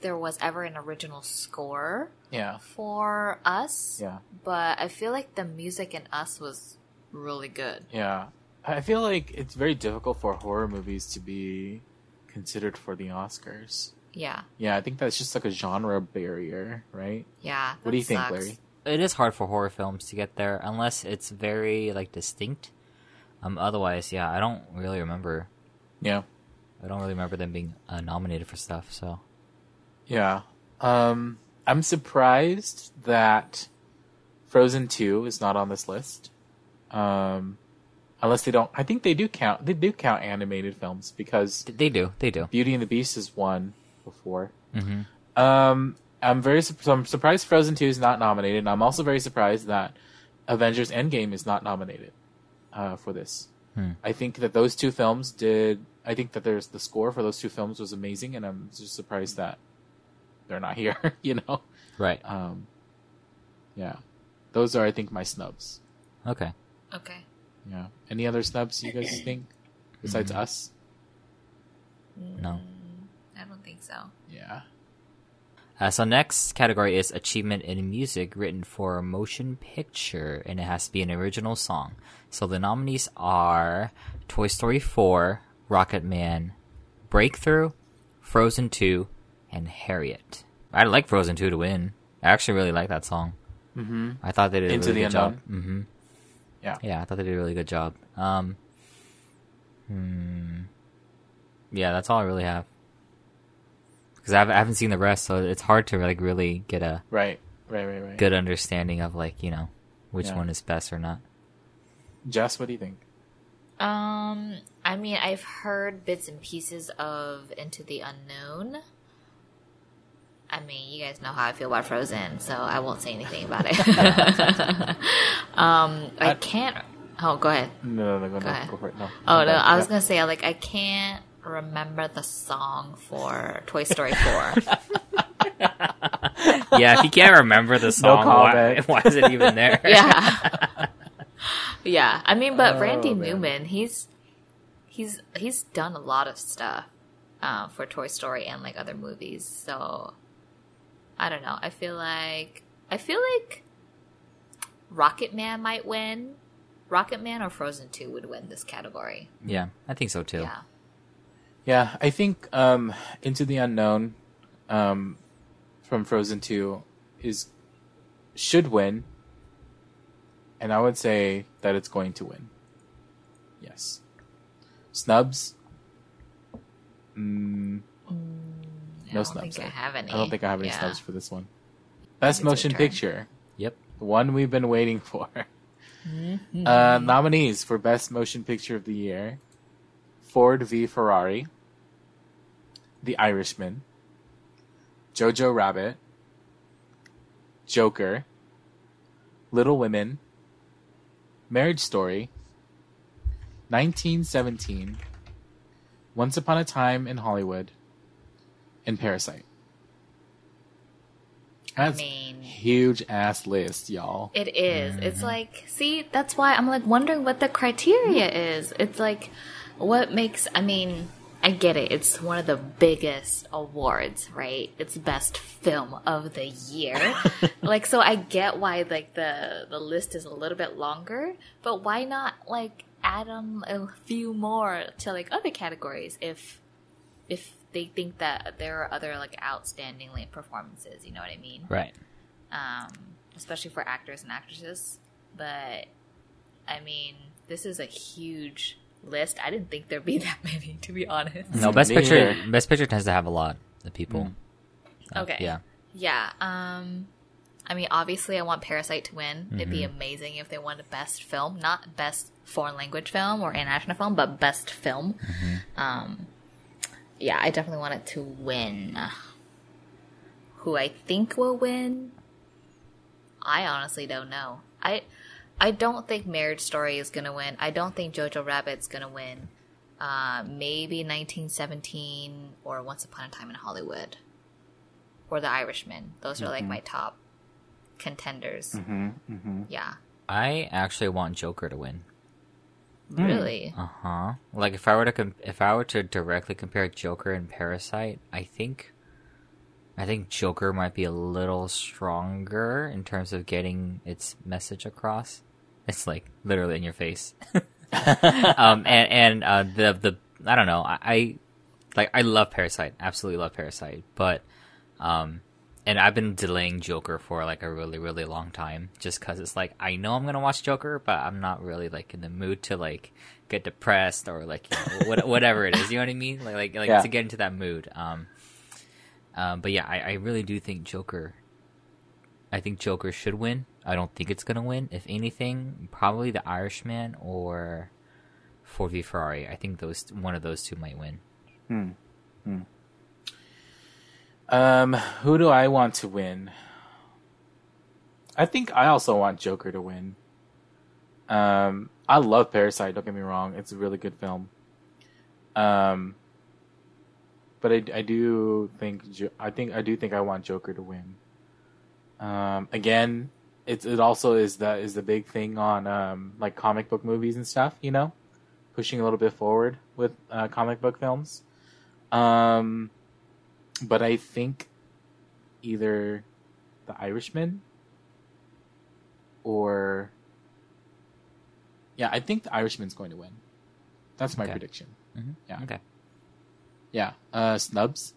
there was ever an original score. Yeah. For Us. Yeah. But I feel like the music in Us was really good. Yeah. I feel like it's very difficult for horror movies to be considered for the Oscars. Yeah. Yeah, I think that's just like a genre barrier, right? Yeah. What do you think, Larry? It is hard for horror films to get there unless it's very like distinct. Otherwise, I don't really remember. Yeah. I don't really remember them being nominated for stuff, so. Yeah. I'm surprised that Frozen 2 is not on this list. Unless they don't, I think they do count. They do count animated films because they do. Beauty and the Beast has won before. Mm-hmm. I'm surprised Frozen 2 is not nominated, and I'm also very surprised that Avengers: Endgame is not nominated for this. I think that those two films did. I think that the score for those two films was amazing, and I'm just surprised that they're not here. You know, right? Yeah, those are I think my snubs. Okay. Yeah. Any other snubs you guys think besides Us? No. I don't think so. Yeah. So next category is achievement in music written for a motion picture, and it has to be an original song. So the nominees are Toy Story 4, Rocketman, Breakthrough, Frozen 2, and Harriet. I'd like Frozen 2 to win. I actually really like that song. Mm-hmm. I thought they did a really good job. Mm-hmm. Yeah, I thought they did a really good job. Yeah, that's all I really have. Because because I haven't seen the rest, so it's hard to like really get a right. good understanding of like, you know, which one is best or not. Jess, what do you think? I mean, I've heard bits and pieces of Into the Unknown. I mean, you guys know how I feel about Frozen, so I won't say anything about it. I can't... Oh, go ahead. No, go ahead. Go for it. No. Oh, no, I was going to say, like, I can't remember the song for Toy Story 4. Yeah, if you can't remember the song, why is it even there? Yeah. Yeah, I mean, but Randy Newman, he's done a lot of stuff for Toy Story and like other movies. So I don't know. I feel like Rocket Man might win. Rocket Man or Frozen 2 would win this category. Yeah, I think so too. Yeah, I think Into the Unknown from Frozen 2 should win. And I would say that it's going to win. Yes. Snubs? No snubs. I don't think I have any snubs for this one. Best Motion Picture. Yep. The one we've been waiting for. Mm-hmm. Nominees for Best Motion Picture of the Year. Ford v. Ferrari. The Irishman. Jojo Rabbit. Joker. Little Women. Marriage Story, 1917, Once Upon a Time in Hollywood, and Parasite. That's huge ass list, y'all. It is. Mm-hmm. It's like, see, that's why I'm like wondering what the criteria is. It's like, what makes, I mean, I get it. It's one of the biggest awards, right? It's best film of the year. Like, so I get why, like, the list is a little bit longer, but why not, like, add them a few more to, like, other categories if they think that there are other, like, outstanding late performances, you know what I mean? Right. Especially for actors and actresses. But, I mean, this is a huge list. I didn't think there'd be that many, to be honest. No, Best Picture tends to have a lot of people. Okay. Yeah. I mean, obviously, I want Parasite to win. Mm-hmm. It'd be amazing if they won the best film, not best foreign language film or international film, but best film. Mm-hmm. Yeah, I definitely want it to win. Who I think will win? I honestly don't know. I don't think Marriage Story is going to win. I don't think Jojo Rabbit's going to win. Maybe 1917 or Once Upon a Time in Hollywood or The Irishman. Those are like my top contenders. Mm-hmm. Mm-hmm. Yeah. I actually want Joker to win. Really? Uh-huh. Like if I were to directly compare Joker and Parasite, I think Joker might be a little stronger in terms of getting its message across. It's like literally in your face. And I don't know. I love Parasite. Absolutely love Parasite. But and I've been delaying Joker for like a really, really long time just because it's like I know I'm gonna watch Joker, but I'm not really like in the mood to like get depressed or like, you know, whatever it is. You know what I mean? To get into that mood. But yeah, I really do think Joker. I think Joker should win. I don't think it's gonna win. If anything, probably The Irishman or Ford v Ferrari. I think one of those two might win. Who do I want to win? I think I also want Joker to win. I love Parasite. Don't get me wrong; it's a really good film. But I do think I want Joker to win. Again, it also is the big thing on like comic book movies and stuff, you know, pushing a little bit forward with comic book films. But I think either The Irishman or I think The Irishman's going to win. That's my prediction. Mm-hmm. Yeah. Okay. Yeah. Snubs?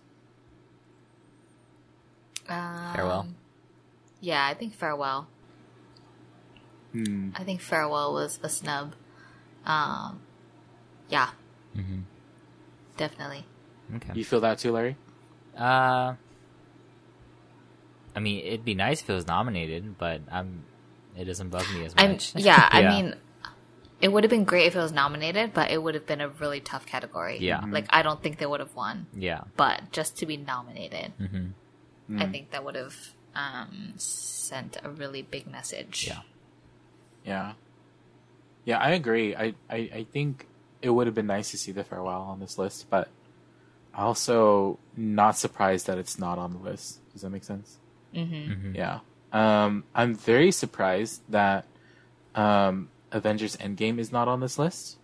Farewell? Yeah, I think Farewell. I think Farewell was a snub. Yeah. Mm-hmm. Definitely. Okay. You feel that too, Larry? I mean, it'd be nice if it was nominated, but it doesn't bug me as much. I mean, it would have been great if it was nominated, but it would have been a really tough category. Yeah. Mm-hmm. Like, I don't think they would have won. Yeah. But just to be nominated, mm-hmm. Mm-hmm. I think that would have sent a really big message. Yeah. Yeah. Yeah, I agree. I think it would have been nice to see The Farewell on this list, but also not surprised that it's not on the list. Does that make sense? Mm-hmm. Mm-hmm. Yeah. I'm very surprised that Avengers Endgame is not on this list.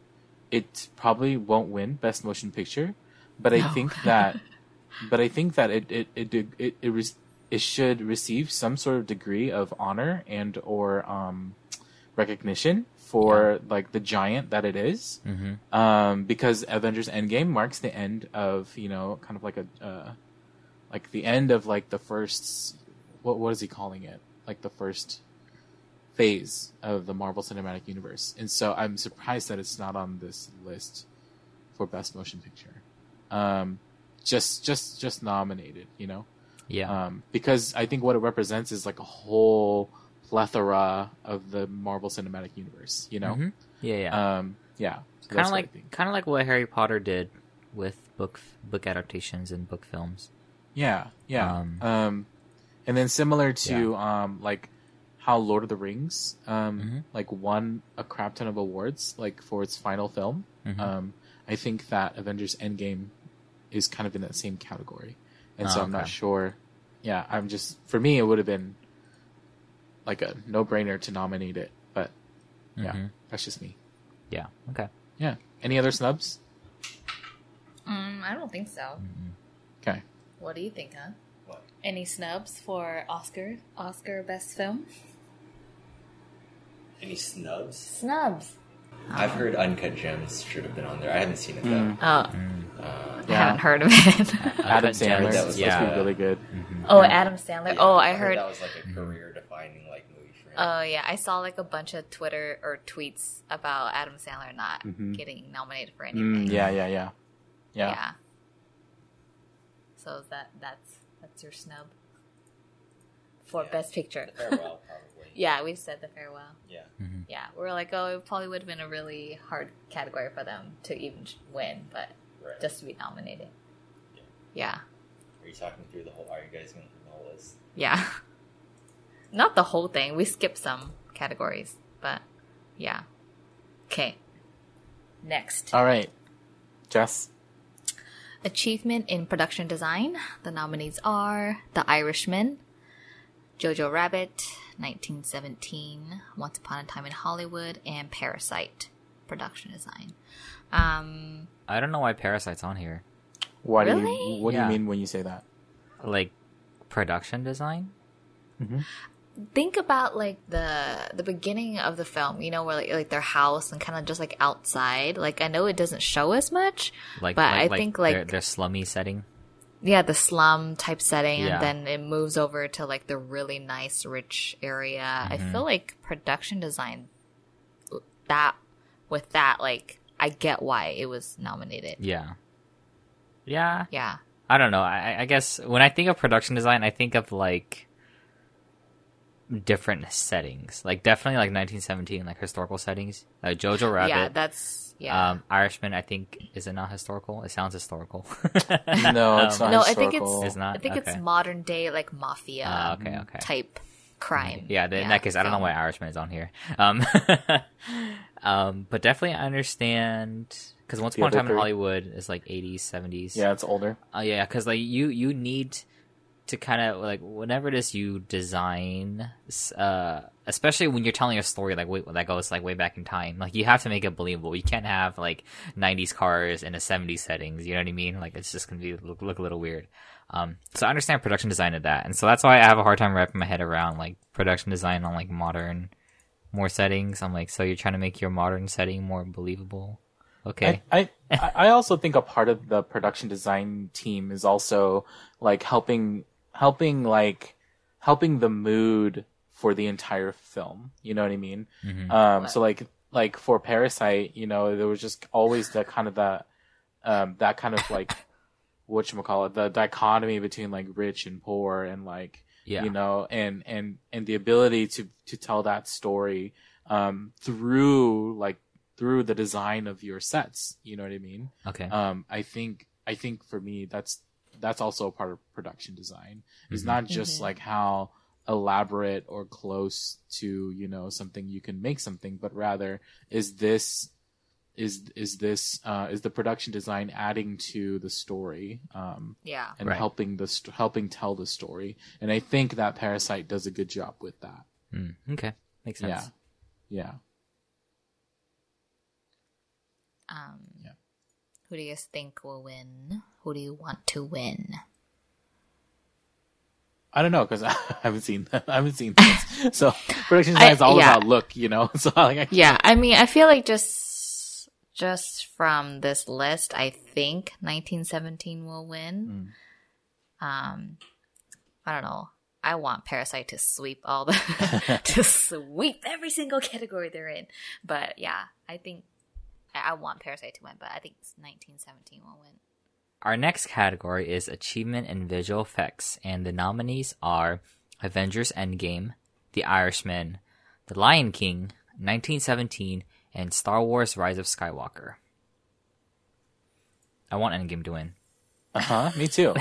It probably won't win Best Motion Picture, but I think that it should receive some sort of degree of honor and or recognition for like the giant that it is, mm-hmm. Because Avengers Endgame marks the end of, you know, kind of like a like the end of like the first, what is he calling it, like the first phase of the Marvel Cinematic Universe, and so I'm surprised that it's not on this list for Best Motion Picture, just nominated, you know, because I think what it represents is like a whole plethora of the Marvel Cinematic Universe, you know? Mm-hmm. So kind of like what Harry Potter did with book adaptations and book films. And then similar to like how Lord of the Rings mm-hmm. like won a crap ton of awards like for its final film. Mm-hmm. I think that Avengers Endgame is kind of in that same category, and I'm not sure. Yeah, for me it would have been like a no-brainer to nominate it, but that's just me. Yeah. Okay. Yeah. Any other snubs? I don't think so. Mm-hmm. Okay. What do you think, huh? What? Any snubs for Oscar Best Film? Any snubs? Snubs. I've heard Uncut Gems should have been on there. I haven't seen it though. I haven't heard of it. Adam Sandler. That was supposed to be really good. Mm-hmm. Oh, yeah. Adam Sandler. Yeah, I heard that was like a career-defining like movie for him. Oh yeah, I saw like a bunch of Twitter or tweets about Adam Sandler not getting nominated for anything. Yeah. So that's your snub for Best Picture. The Farewell, probably. Yeah, we said The Farewell. Yeah. Mm-hmm. Yeah, we're like, oh, it probably would have been a really hard category for them to even win, but just to be nominated. Yeah. Are you talking through the whole? Are you guys going through the whole list? Yeah. Not the whole thing. We skipped some categories, but yeah. Okay. Next. All right, Jess. Achievement in Production Design. The nominees are The Irishman, Jojo Rabbit, 1917, Once Upon a Time in Hollywood, and Parasite. Production Design. I don't know why Parasite's on here. Why? Really? What do you mean when you say that? Like, production design? Mm-hmm. Think about like the beginning of the film, you know, where like their house and kind of just like outside. Like, I know it doesn't show as much, but I think like their slummy setting. Yeah, the slum type setting, and then it moves over to like the really nice rich area. Mm-hmm. I feel like production design like I get why it was nominated. Yeah. I don't know. I guess when I think of production design, I think of like different settings, like definitely like 1917, like historical settings, like Jojo Rabbit. Yeah, that's Irishman. I think, is it not historical? It sounds historical. No, it's not. No, historical. I think it's not. I think it's modern day, like mafia type crime. Yeah, in that case, I don't know why Irishman is on here. But definitely I understand, because Once Upon a Time in Hollywood is like 80s, 70s. Yeah, it's older. Because like you need to kind of like, whenever it is you design, especially when you're telling a story that goes like way back in time, like you have to make it believable. You can't have like 90s cars in a 70s settings, you know what I mean? Like, it's just gonna be look a little weird. So I understand production design of that, and so that's why I have a hard time wrapping my head around like production design on like modern, more settings. I'm like, so you're trying to make your modern setting more believable? Okay. I also think a part of the production design team is also like helping the mood for the entire film, you know what I mean? Mm-hmm. So like for Parasite, you know, there was just always that kind of like whatchamacallit, the dichotomy between like rich and poor and like, you know, and the ability to tell that story through the design of your sets. You know what I mean? Okay. I think for me, that's also a part of production design. It's not just like how elaborate or close to, you know, something you can make something, but rather is the production design adding to the story, and helping tell the story. And I think that Parasite does a good job with that. Okay. Makes sense. Yeah. Who do you guys think will win? Who do you want to win? I don't know, because I haven't seen that. So production design is all about look, you know? So I mean, I feel like just from this list, I think 1917 will win. I don't know. I want Parasite to sweep every single category they're in. But yeah, I think I want Parasite to win, but I think 1917 will win. Our next category is Achievement in Visual Effects, and the nominees are Avengers Endgame, The Irishman, The Lion King, 1917, and Star Wars Rise of Skywalker. I want Endgame to win. Me too.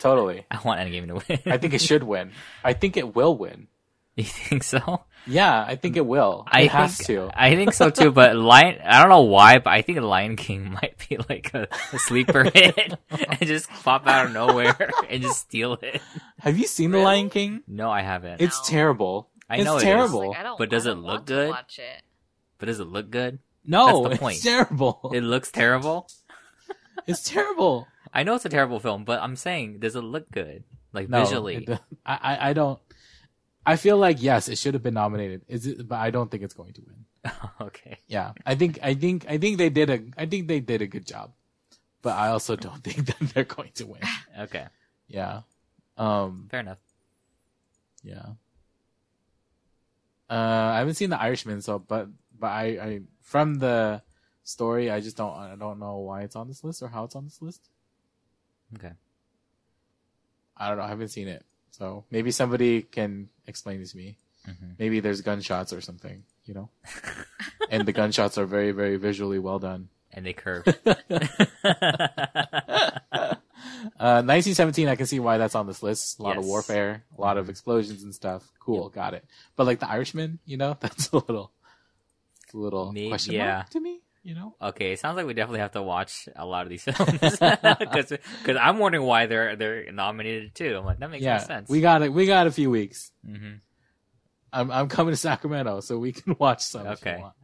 Totally. I want Endgame to win. I think it should win. I think it will win. You think so? Yeah, I think it will. It has to. I think so too, but I don't know why, but I think Lion King might be like a sleeper hit and just pop out of nowhere and just steal it. Have you seen The Lion King? No, I haven't. It's terrible. I know it's terrible. It is. But does it look good? But does it look good? No, that's the point. It's terrible. It looks terrible? It's terrible. I know it's a terrible film, but I'm saying, does it look good? Like, no, visually? I don't. I feel like, yes, it should have been nominated. But I don't think it's going to win. Okay. Yeah. I think they did a good job. But I also don't think that they're going to win. Okay. Yeah. Fair enough. Yeah. I haven't seen The Irishman, but I from the story, I just don't know why it's on this list or how it's on this list. Okay. I don't know. I haven't seen it. So maybe somebody can explain this to me. Maybe there's gunshots or something, you know? And the gunshots are very, very visually well done. And they curve. 1917, I can see why that's on this list. A lot of warfare, a lot of explosions and stuff. Cool, got it. But like The Irishman, you know, that's a little question mark to me. You know? Okay, it sounds like we definitely have to watch a lot of these films because I'm wondering why they're nominated too. I'm like, that makes no sense. We got a few weeks. I'm coming to Sacramento, so we can watch some. Okay, if you want.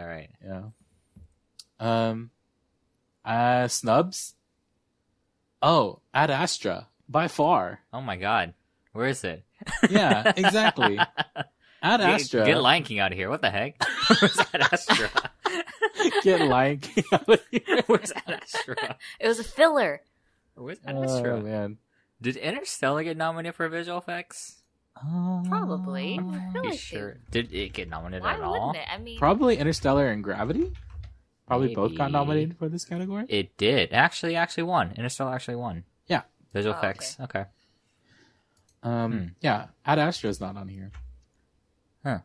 All right. Yeah. Snubs. Oh, Ad Astra by far. Oh my God, where is it? Yeah, exactly. Ad Astra. Get Lion King out of here. What the heck? Where's Ad Astra? Get Lion King out of here. Where's Ad Astra? It was a filler. Where's Ad Astra? Oh, man. Did Interstellar get nominated for visual effects? Probably. I'm pretty sure. Did it get nominated at all? Why wouldn't it? I mean... Probably Interstellar and Gravity? Probably maybe. Both got nominated for this category? It did. Actually won. Interstellar actually won. Yeah. Visual effects. Okay. Yeah. Ad Astra is not on here. Huh.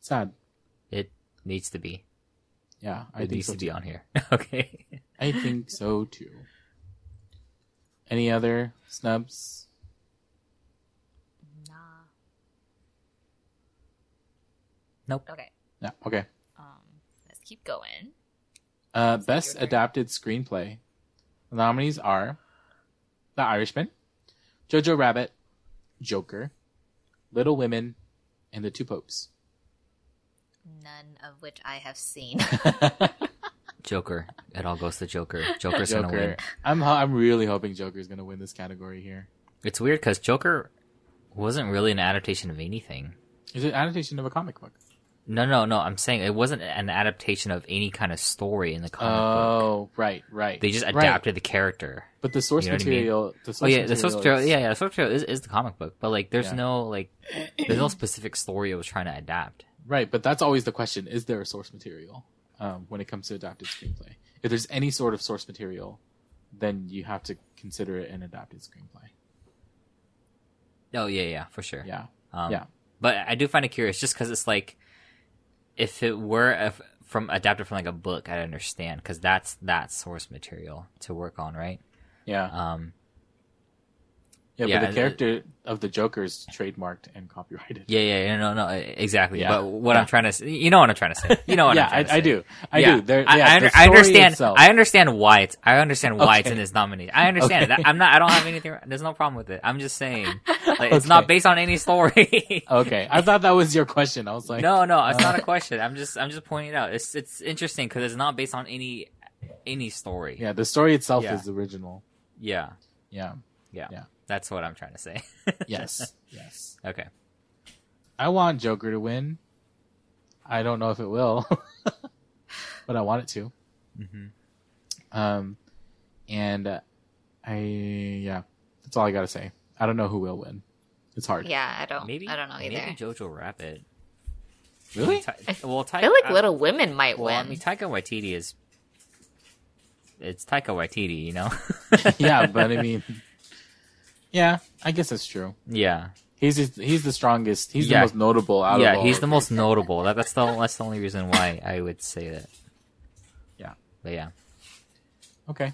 Sad. It needs to be. Yeah, I think so. Be on here. Okay. I think so too. Any other snubs? Nah. Nope. Okay. Yeah. Okay. Let's keep going. Best adapted screenplay. The nominees are The Irishman, Jojo Rabbit, Joker, Little Women, and The Two Popes. None of which I have seen. Joker. It all goes to Joker. Joker's gonna win. I'm really hoping Joker's gonna win this category here. It's weird because Joker wasn't really an adaptation of anything. It's an adaptation of a comic book. No. I'm saying it wasn't an adaptation of any kind of story in the comic book. Oh, right. They just adapted the character. But the source material... I mean? The source material is the comic book. But, like, there's no, like... There's no specific story it was trying to adapt. Right, but that's always the question. Is there a source material when it comes to adapted screenplay? If there's any sort of source material, then you have to consider it an adapted screenplay. Oh, yeah, for sure. Yeah. But I do find it curious, just because it's like, if it were adapted from like a book, I'd understand, because that's source material to work on, right? Yeah. But the character of the Joker is trademarked and copyrighted. No, exactly. Yeah. But what I'm trying to say, you know what I'm trying to say. You know what I'm trying to say. I do. I understand why it's in this nominee. I understand that. I don't have anything. There's no problem with it. I'm just saying it's not based on any story. Okay. I thought that was your question. I was like, no, it's not a question. I'm just pointing it out. It's interesting because it's not based on any story. Yeah. The story itself is original. Yeah. That's what I'm trying to say. Yes. Okay. I want Joker to win. I don't know if it will, but I want it to. Mm-hmm. That's all I gotta say. I don't know who will win. It's hard. Yeah, I don't know either. Maybe Jojo Rabbit. Really? I feel like Little Women might win. I mean, Taika Waititi is. It's Taika Waititi, you know. Yeah, but I mean. Yeah, I guess that's true. Yeah, he's the strongest. He's the most notable out of all. Yeah, he's the most notable. That's the only reason why I would say that. Yeah, but yeah. Okay.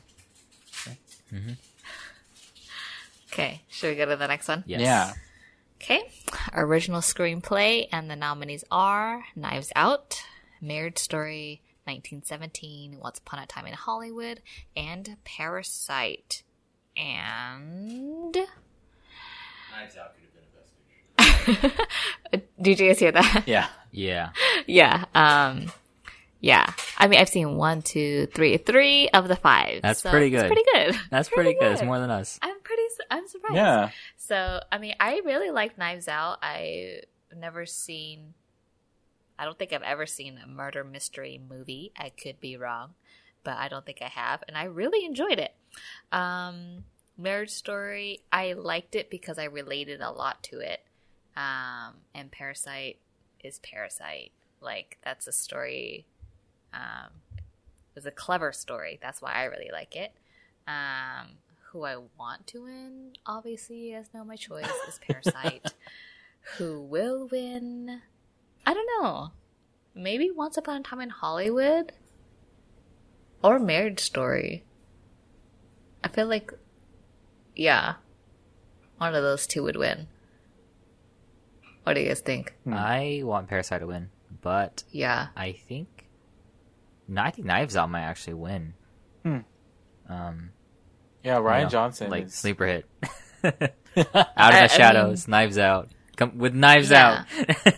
Mm-hmm. Okay, should we go to the next one? Yes. Yeah. Okay, original screenplay, and the nominees are Knives Out, Marriage Story, 1917, Once Upon a Time in Hollywood, and Parasite. And Knives Out could have been a best picture. Did you guys hear that? Yeah. Yeah. I mean, I've seen 3 of the 5. That's pretty good. That's pretty good. It's more than us. I'm surprised. Yeah. So, I mean, I really like Knives Out. I don't think I've ever seen a murder mystery movie. I could be wrong, but I don't think I have. And I really enjoyed it. Marriage Story, I liked it because I related a lot to it. And Parasite is Parasite. Like, that's a story. It was a clever story. That's why I really like it. Who I want to win, obviously, you guys know my choice, is Parasite. Who will win? I don't know. Maybe Once Upon a Time in Hollywood? Or Marriage Story. I feel like, yeah, one of those two would win. What do you guys think? I want Parasite to win, but yeah, I think Knives Out might actually win. Ryan Johnson, like, sleeper hit. Out of the shadows, Knives Out. Come with Knives Out.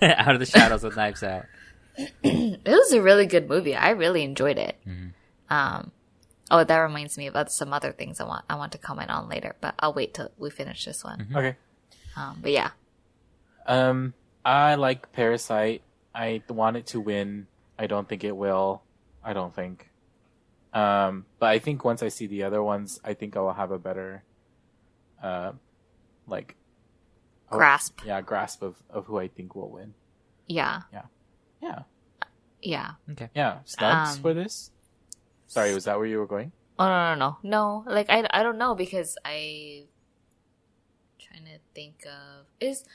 Out of the shadows with Knives Out. It was a really good movie. I really enjoyed it. Mm-hmm. Oh, that reminds me of some other things I want to comment on later, but I'll wait till we finish this one. Mm-hmm. Okay. But yeah. I like Parasite. I want it to win. I don't think it will. I don't think. But I think once I see the other ones, I think I will have a better, grasp. Yeah, grasp of who I think will win. Yeah. Okay. Yeah. Snubs for this? Sorry, was that where you were going? Oh, no. Like, I don't know, because I'm trying to think of... Is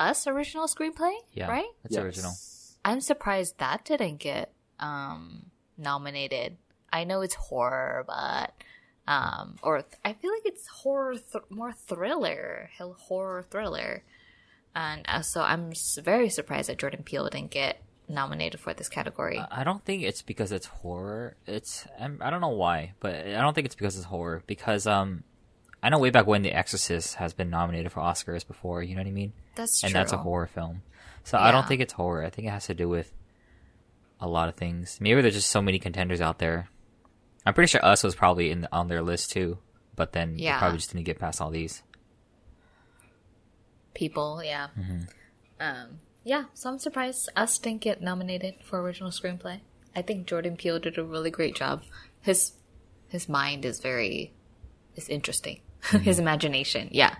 Us original screenplay? Yeah, right? It's original. I'm surprised that didn't get nominated. I know it's horror, but... I feel like it's horror thriller. And so I'm very surprised that Jordan Peele didn't get nominated for this category. I don't think it's because it's horror. I don't know why, but I don't think it's because it's horror. Because I know way back when The Exorcist has been nominated for Oscars before. You know what I mean? That's true. And that's a horror film. So yeah. I don't think it's horror. I think it has to do with a lot of things. Maybe there's just so many contenders out there. I'm pretty sure Us was probably on their list too, but then it probably just didn't get past all these people. Yeah. Mm-hmm. Yeah, so I'm surprised Us didn't get nominated for original screenplay. I think Jordan Peele did a really great job. His mind is very interesting. Mm-hmm. His imagination, yeah.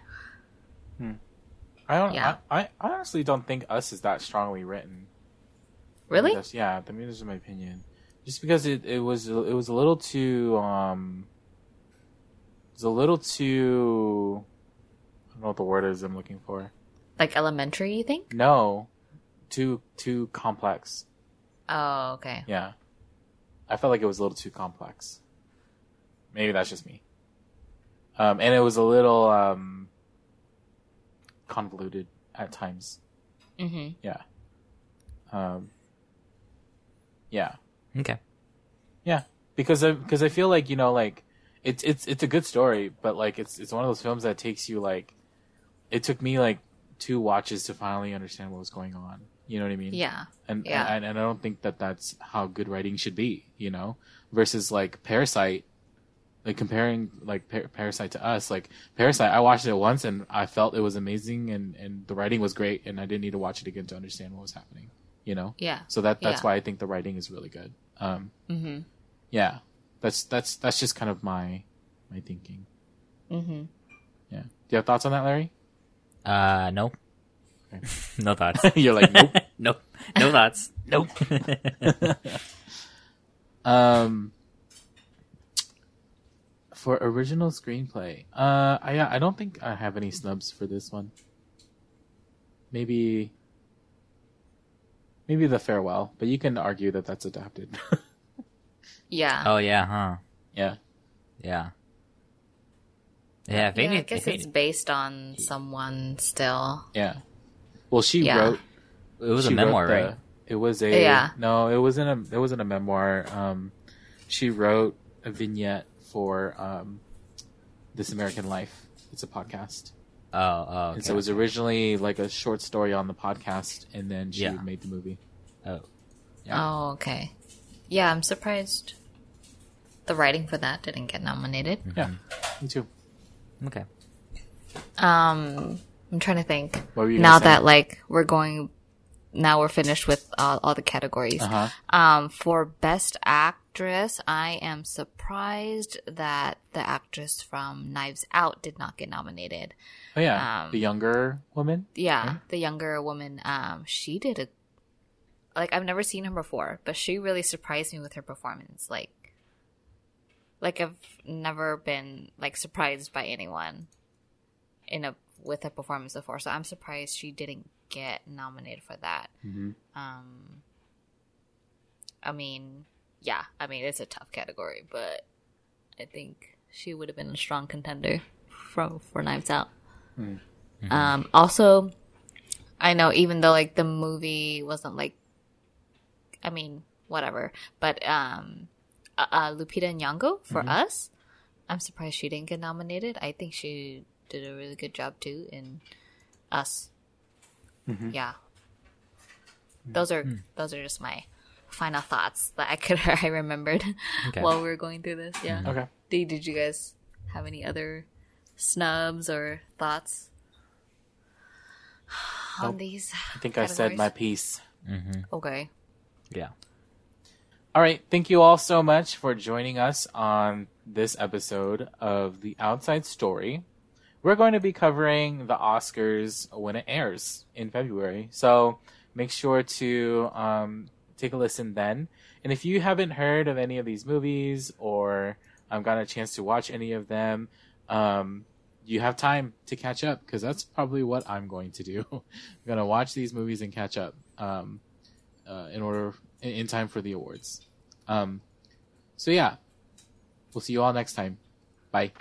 I don't. Yeah. I honestly don't think Us is that strongly written. Really? I mean, that's my opinion. Just because it was a little too It's a little too... I don't know what the word is I'm looking for. Like elementary, you think? No. Too complex. Oh, okay. Yeah. I felt like it was a little too complex. Maybe that's just me. And it was a little convoluted at times. Mm-hmm. Yeah. Yeah. Okay. Yeah, because I feel like, you know, like it's a good story, but like it's one of those films that takes you like, it took me like 2 watches to finally understand what was going on. You know what I mean? Yeah. And I don't think that that's how good writing should be. You know, versus like Parasite. Like comparing like Parasite to us, like Parasite, I watched it once and I felt it was amazing and the writing was great and I didn't need to watch it again to understand what was happening, you know? Yeah. So that's why I think the writing is really good. Mm-hmm. Yeah, that's just kind of my thinking. Mm-hmm. Yeah. Do you have thoughts on that, Larry? No. Okay. No thoughts. You're like, nope. Nope. No thoughts. Nope. For original screenplay, I don't think I have any snubs for this one. Maybe The Farewell, but you can argue that that's adapted. Yeah. Oh yeah, huh? Yeah. Yeah. Yeah. I guess it's based on someone still. Yeah. Well, she wrote. It was a memoir, right? It was a. Yeah. No, it wasn't a. It wasn't a memoir. She wrote a vignette for This American Life. It's a podcast. Oh, okay. And so it was originally like a short story on the podcast, and then she made the movie. Oh. Yeah. Oh, okay. Yeah, I'm surprised the writing for that didn't get nominated. Mm-hmm. Yeah, me too. Okay. I'm trying to think. What were you now saying? That like we're finished with all the categories. Uh-huh. For Best Actress, I am surprised that the actress from Knives Out did not get nominated. Oh yeah, the younger woman. Yeah, right? The younger woman. She did I've never seen her before, but she really surprised me with her performance. Like I've never been like surprised by anyone with a performance before. So I'm surprised she didn't get nominated for that. Mm-hmm. I mean it's a tough category, but I think she would have been a strong contender for Knives Out. Mm-hmm. Also, I know even though like the movie wasn't like, I mean whatever, but Lupita Nyong'o for mm-hmm. us, I'm surprised she didn't get nominated. I think she did a really good job too in Us. Mm-hmm. Yeah, those are just my final thoughts that I remembered while we were going through this. Yeah. Okay. Did you guys have any other snubs or thoughts on these? I think categories? I said my piece. Mm-hmm. Okay. Yeah. All right. Thank you all so much for joining us on this episode of The Outside Story. We're going to be covering the Oscars when it airs in February. So make sure to take a listen then. And if you haven't heard of any of these movies or got a chance to watch any of them, you have time to catch up, because that's probably what I'm going to do. I'm going to watch these movies and catch up in time for the awards. So yeah, we'll see you all next time. Bye.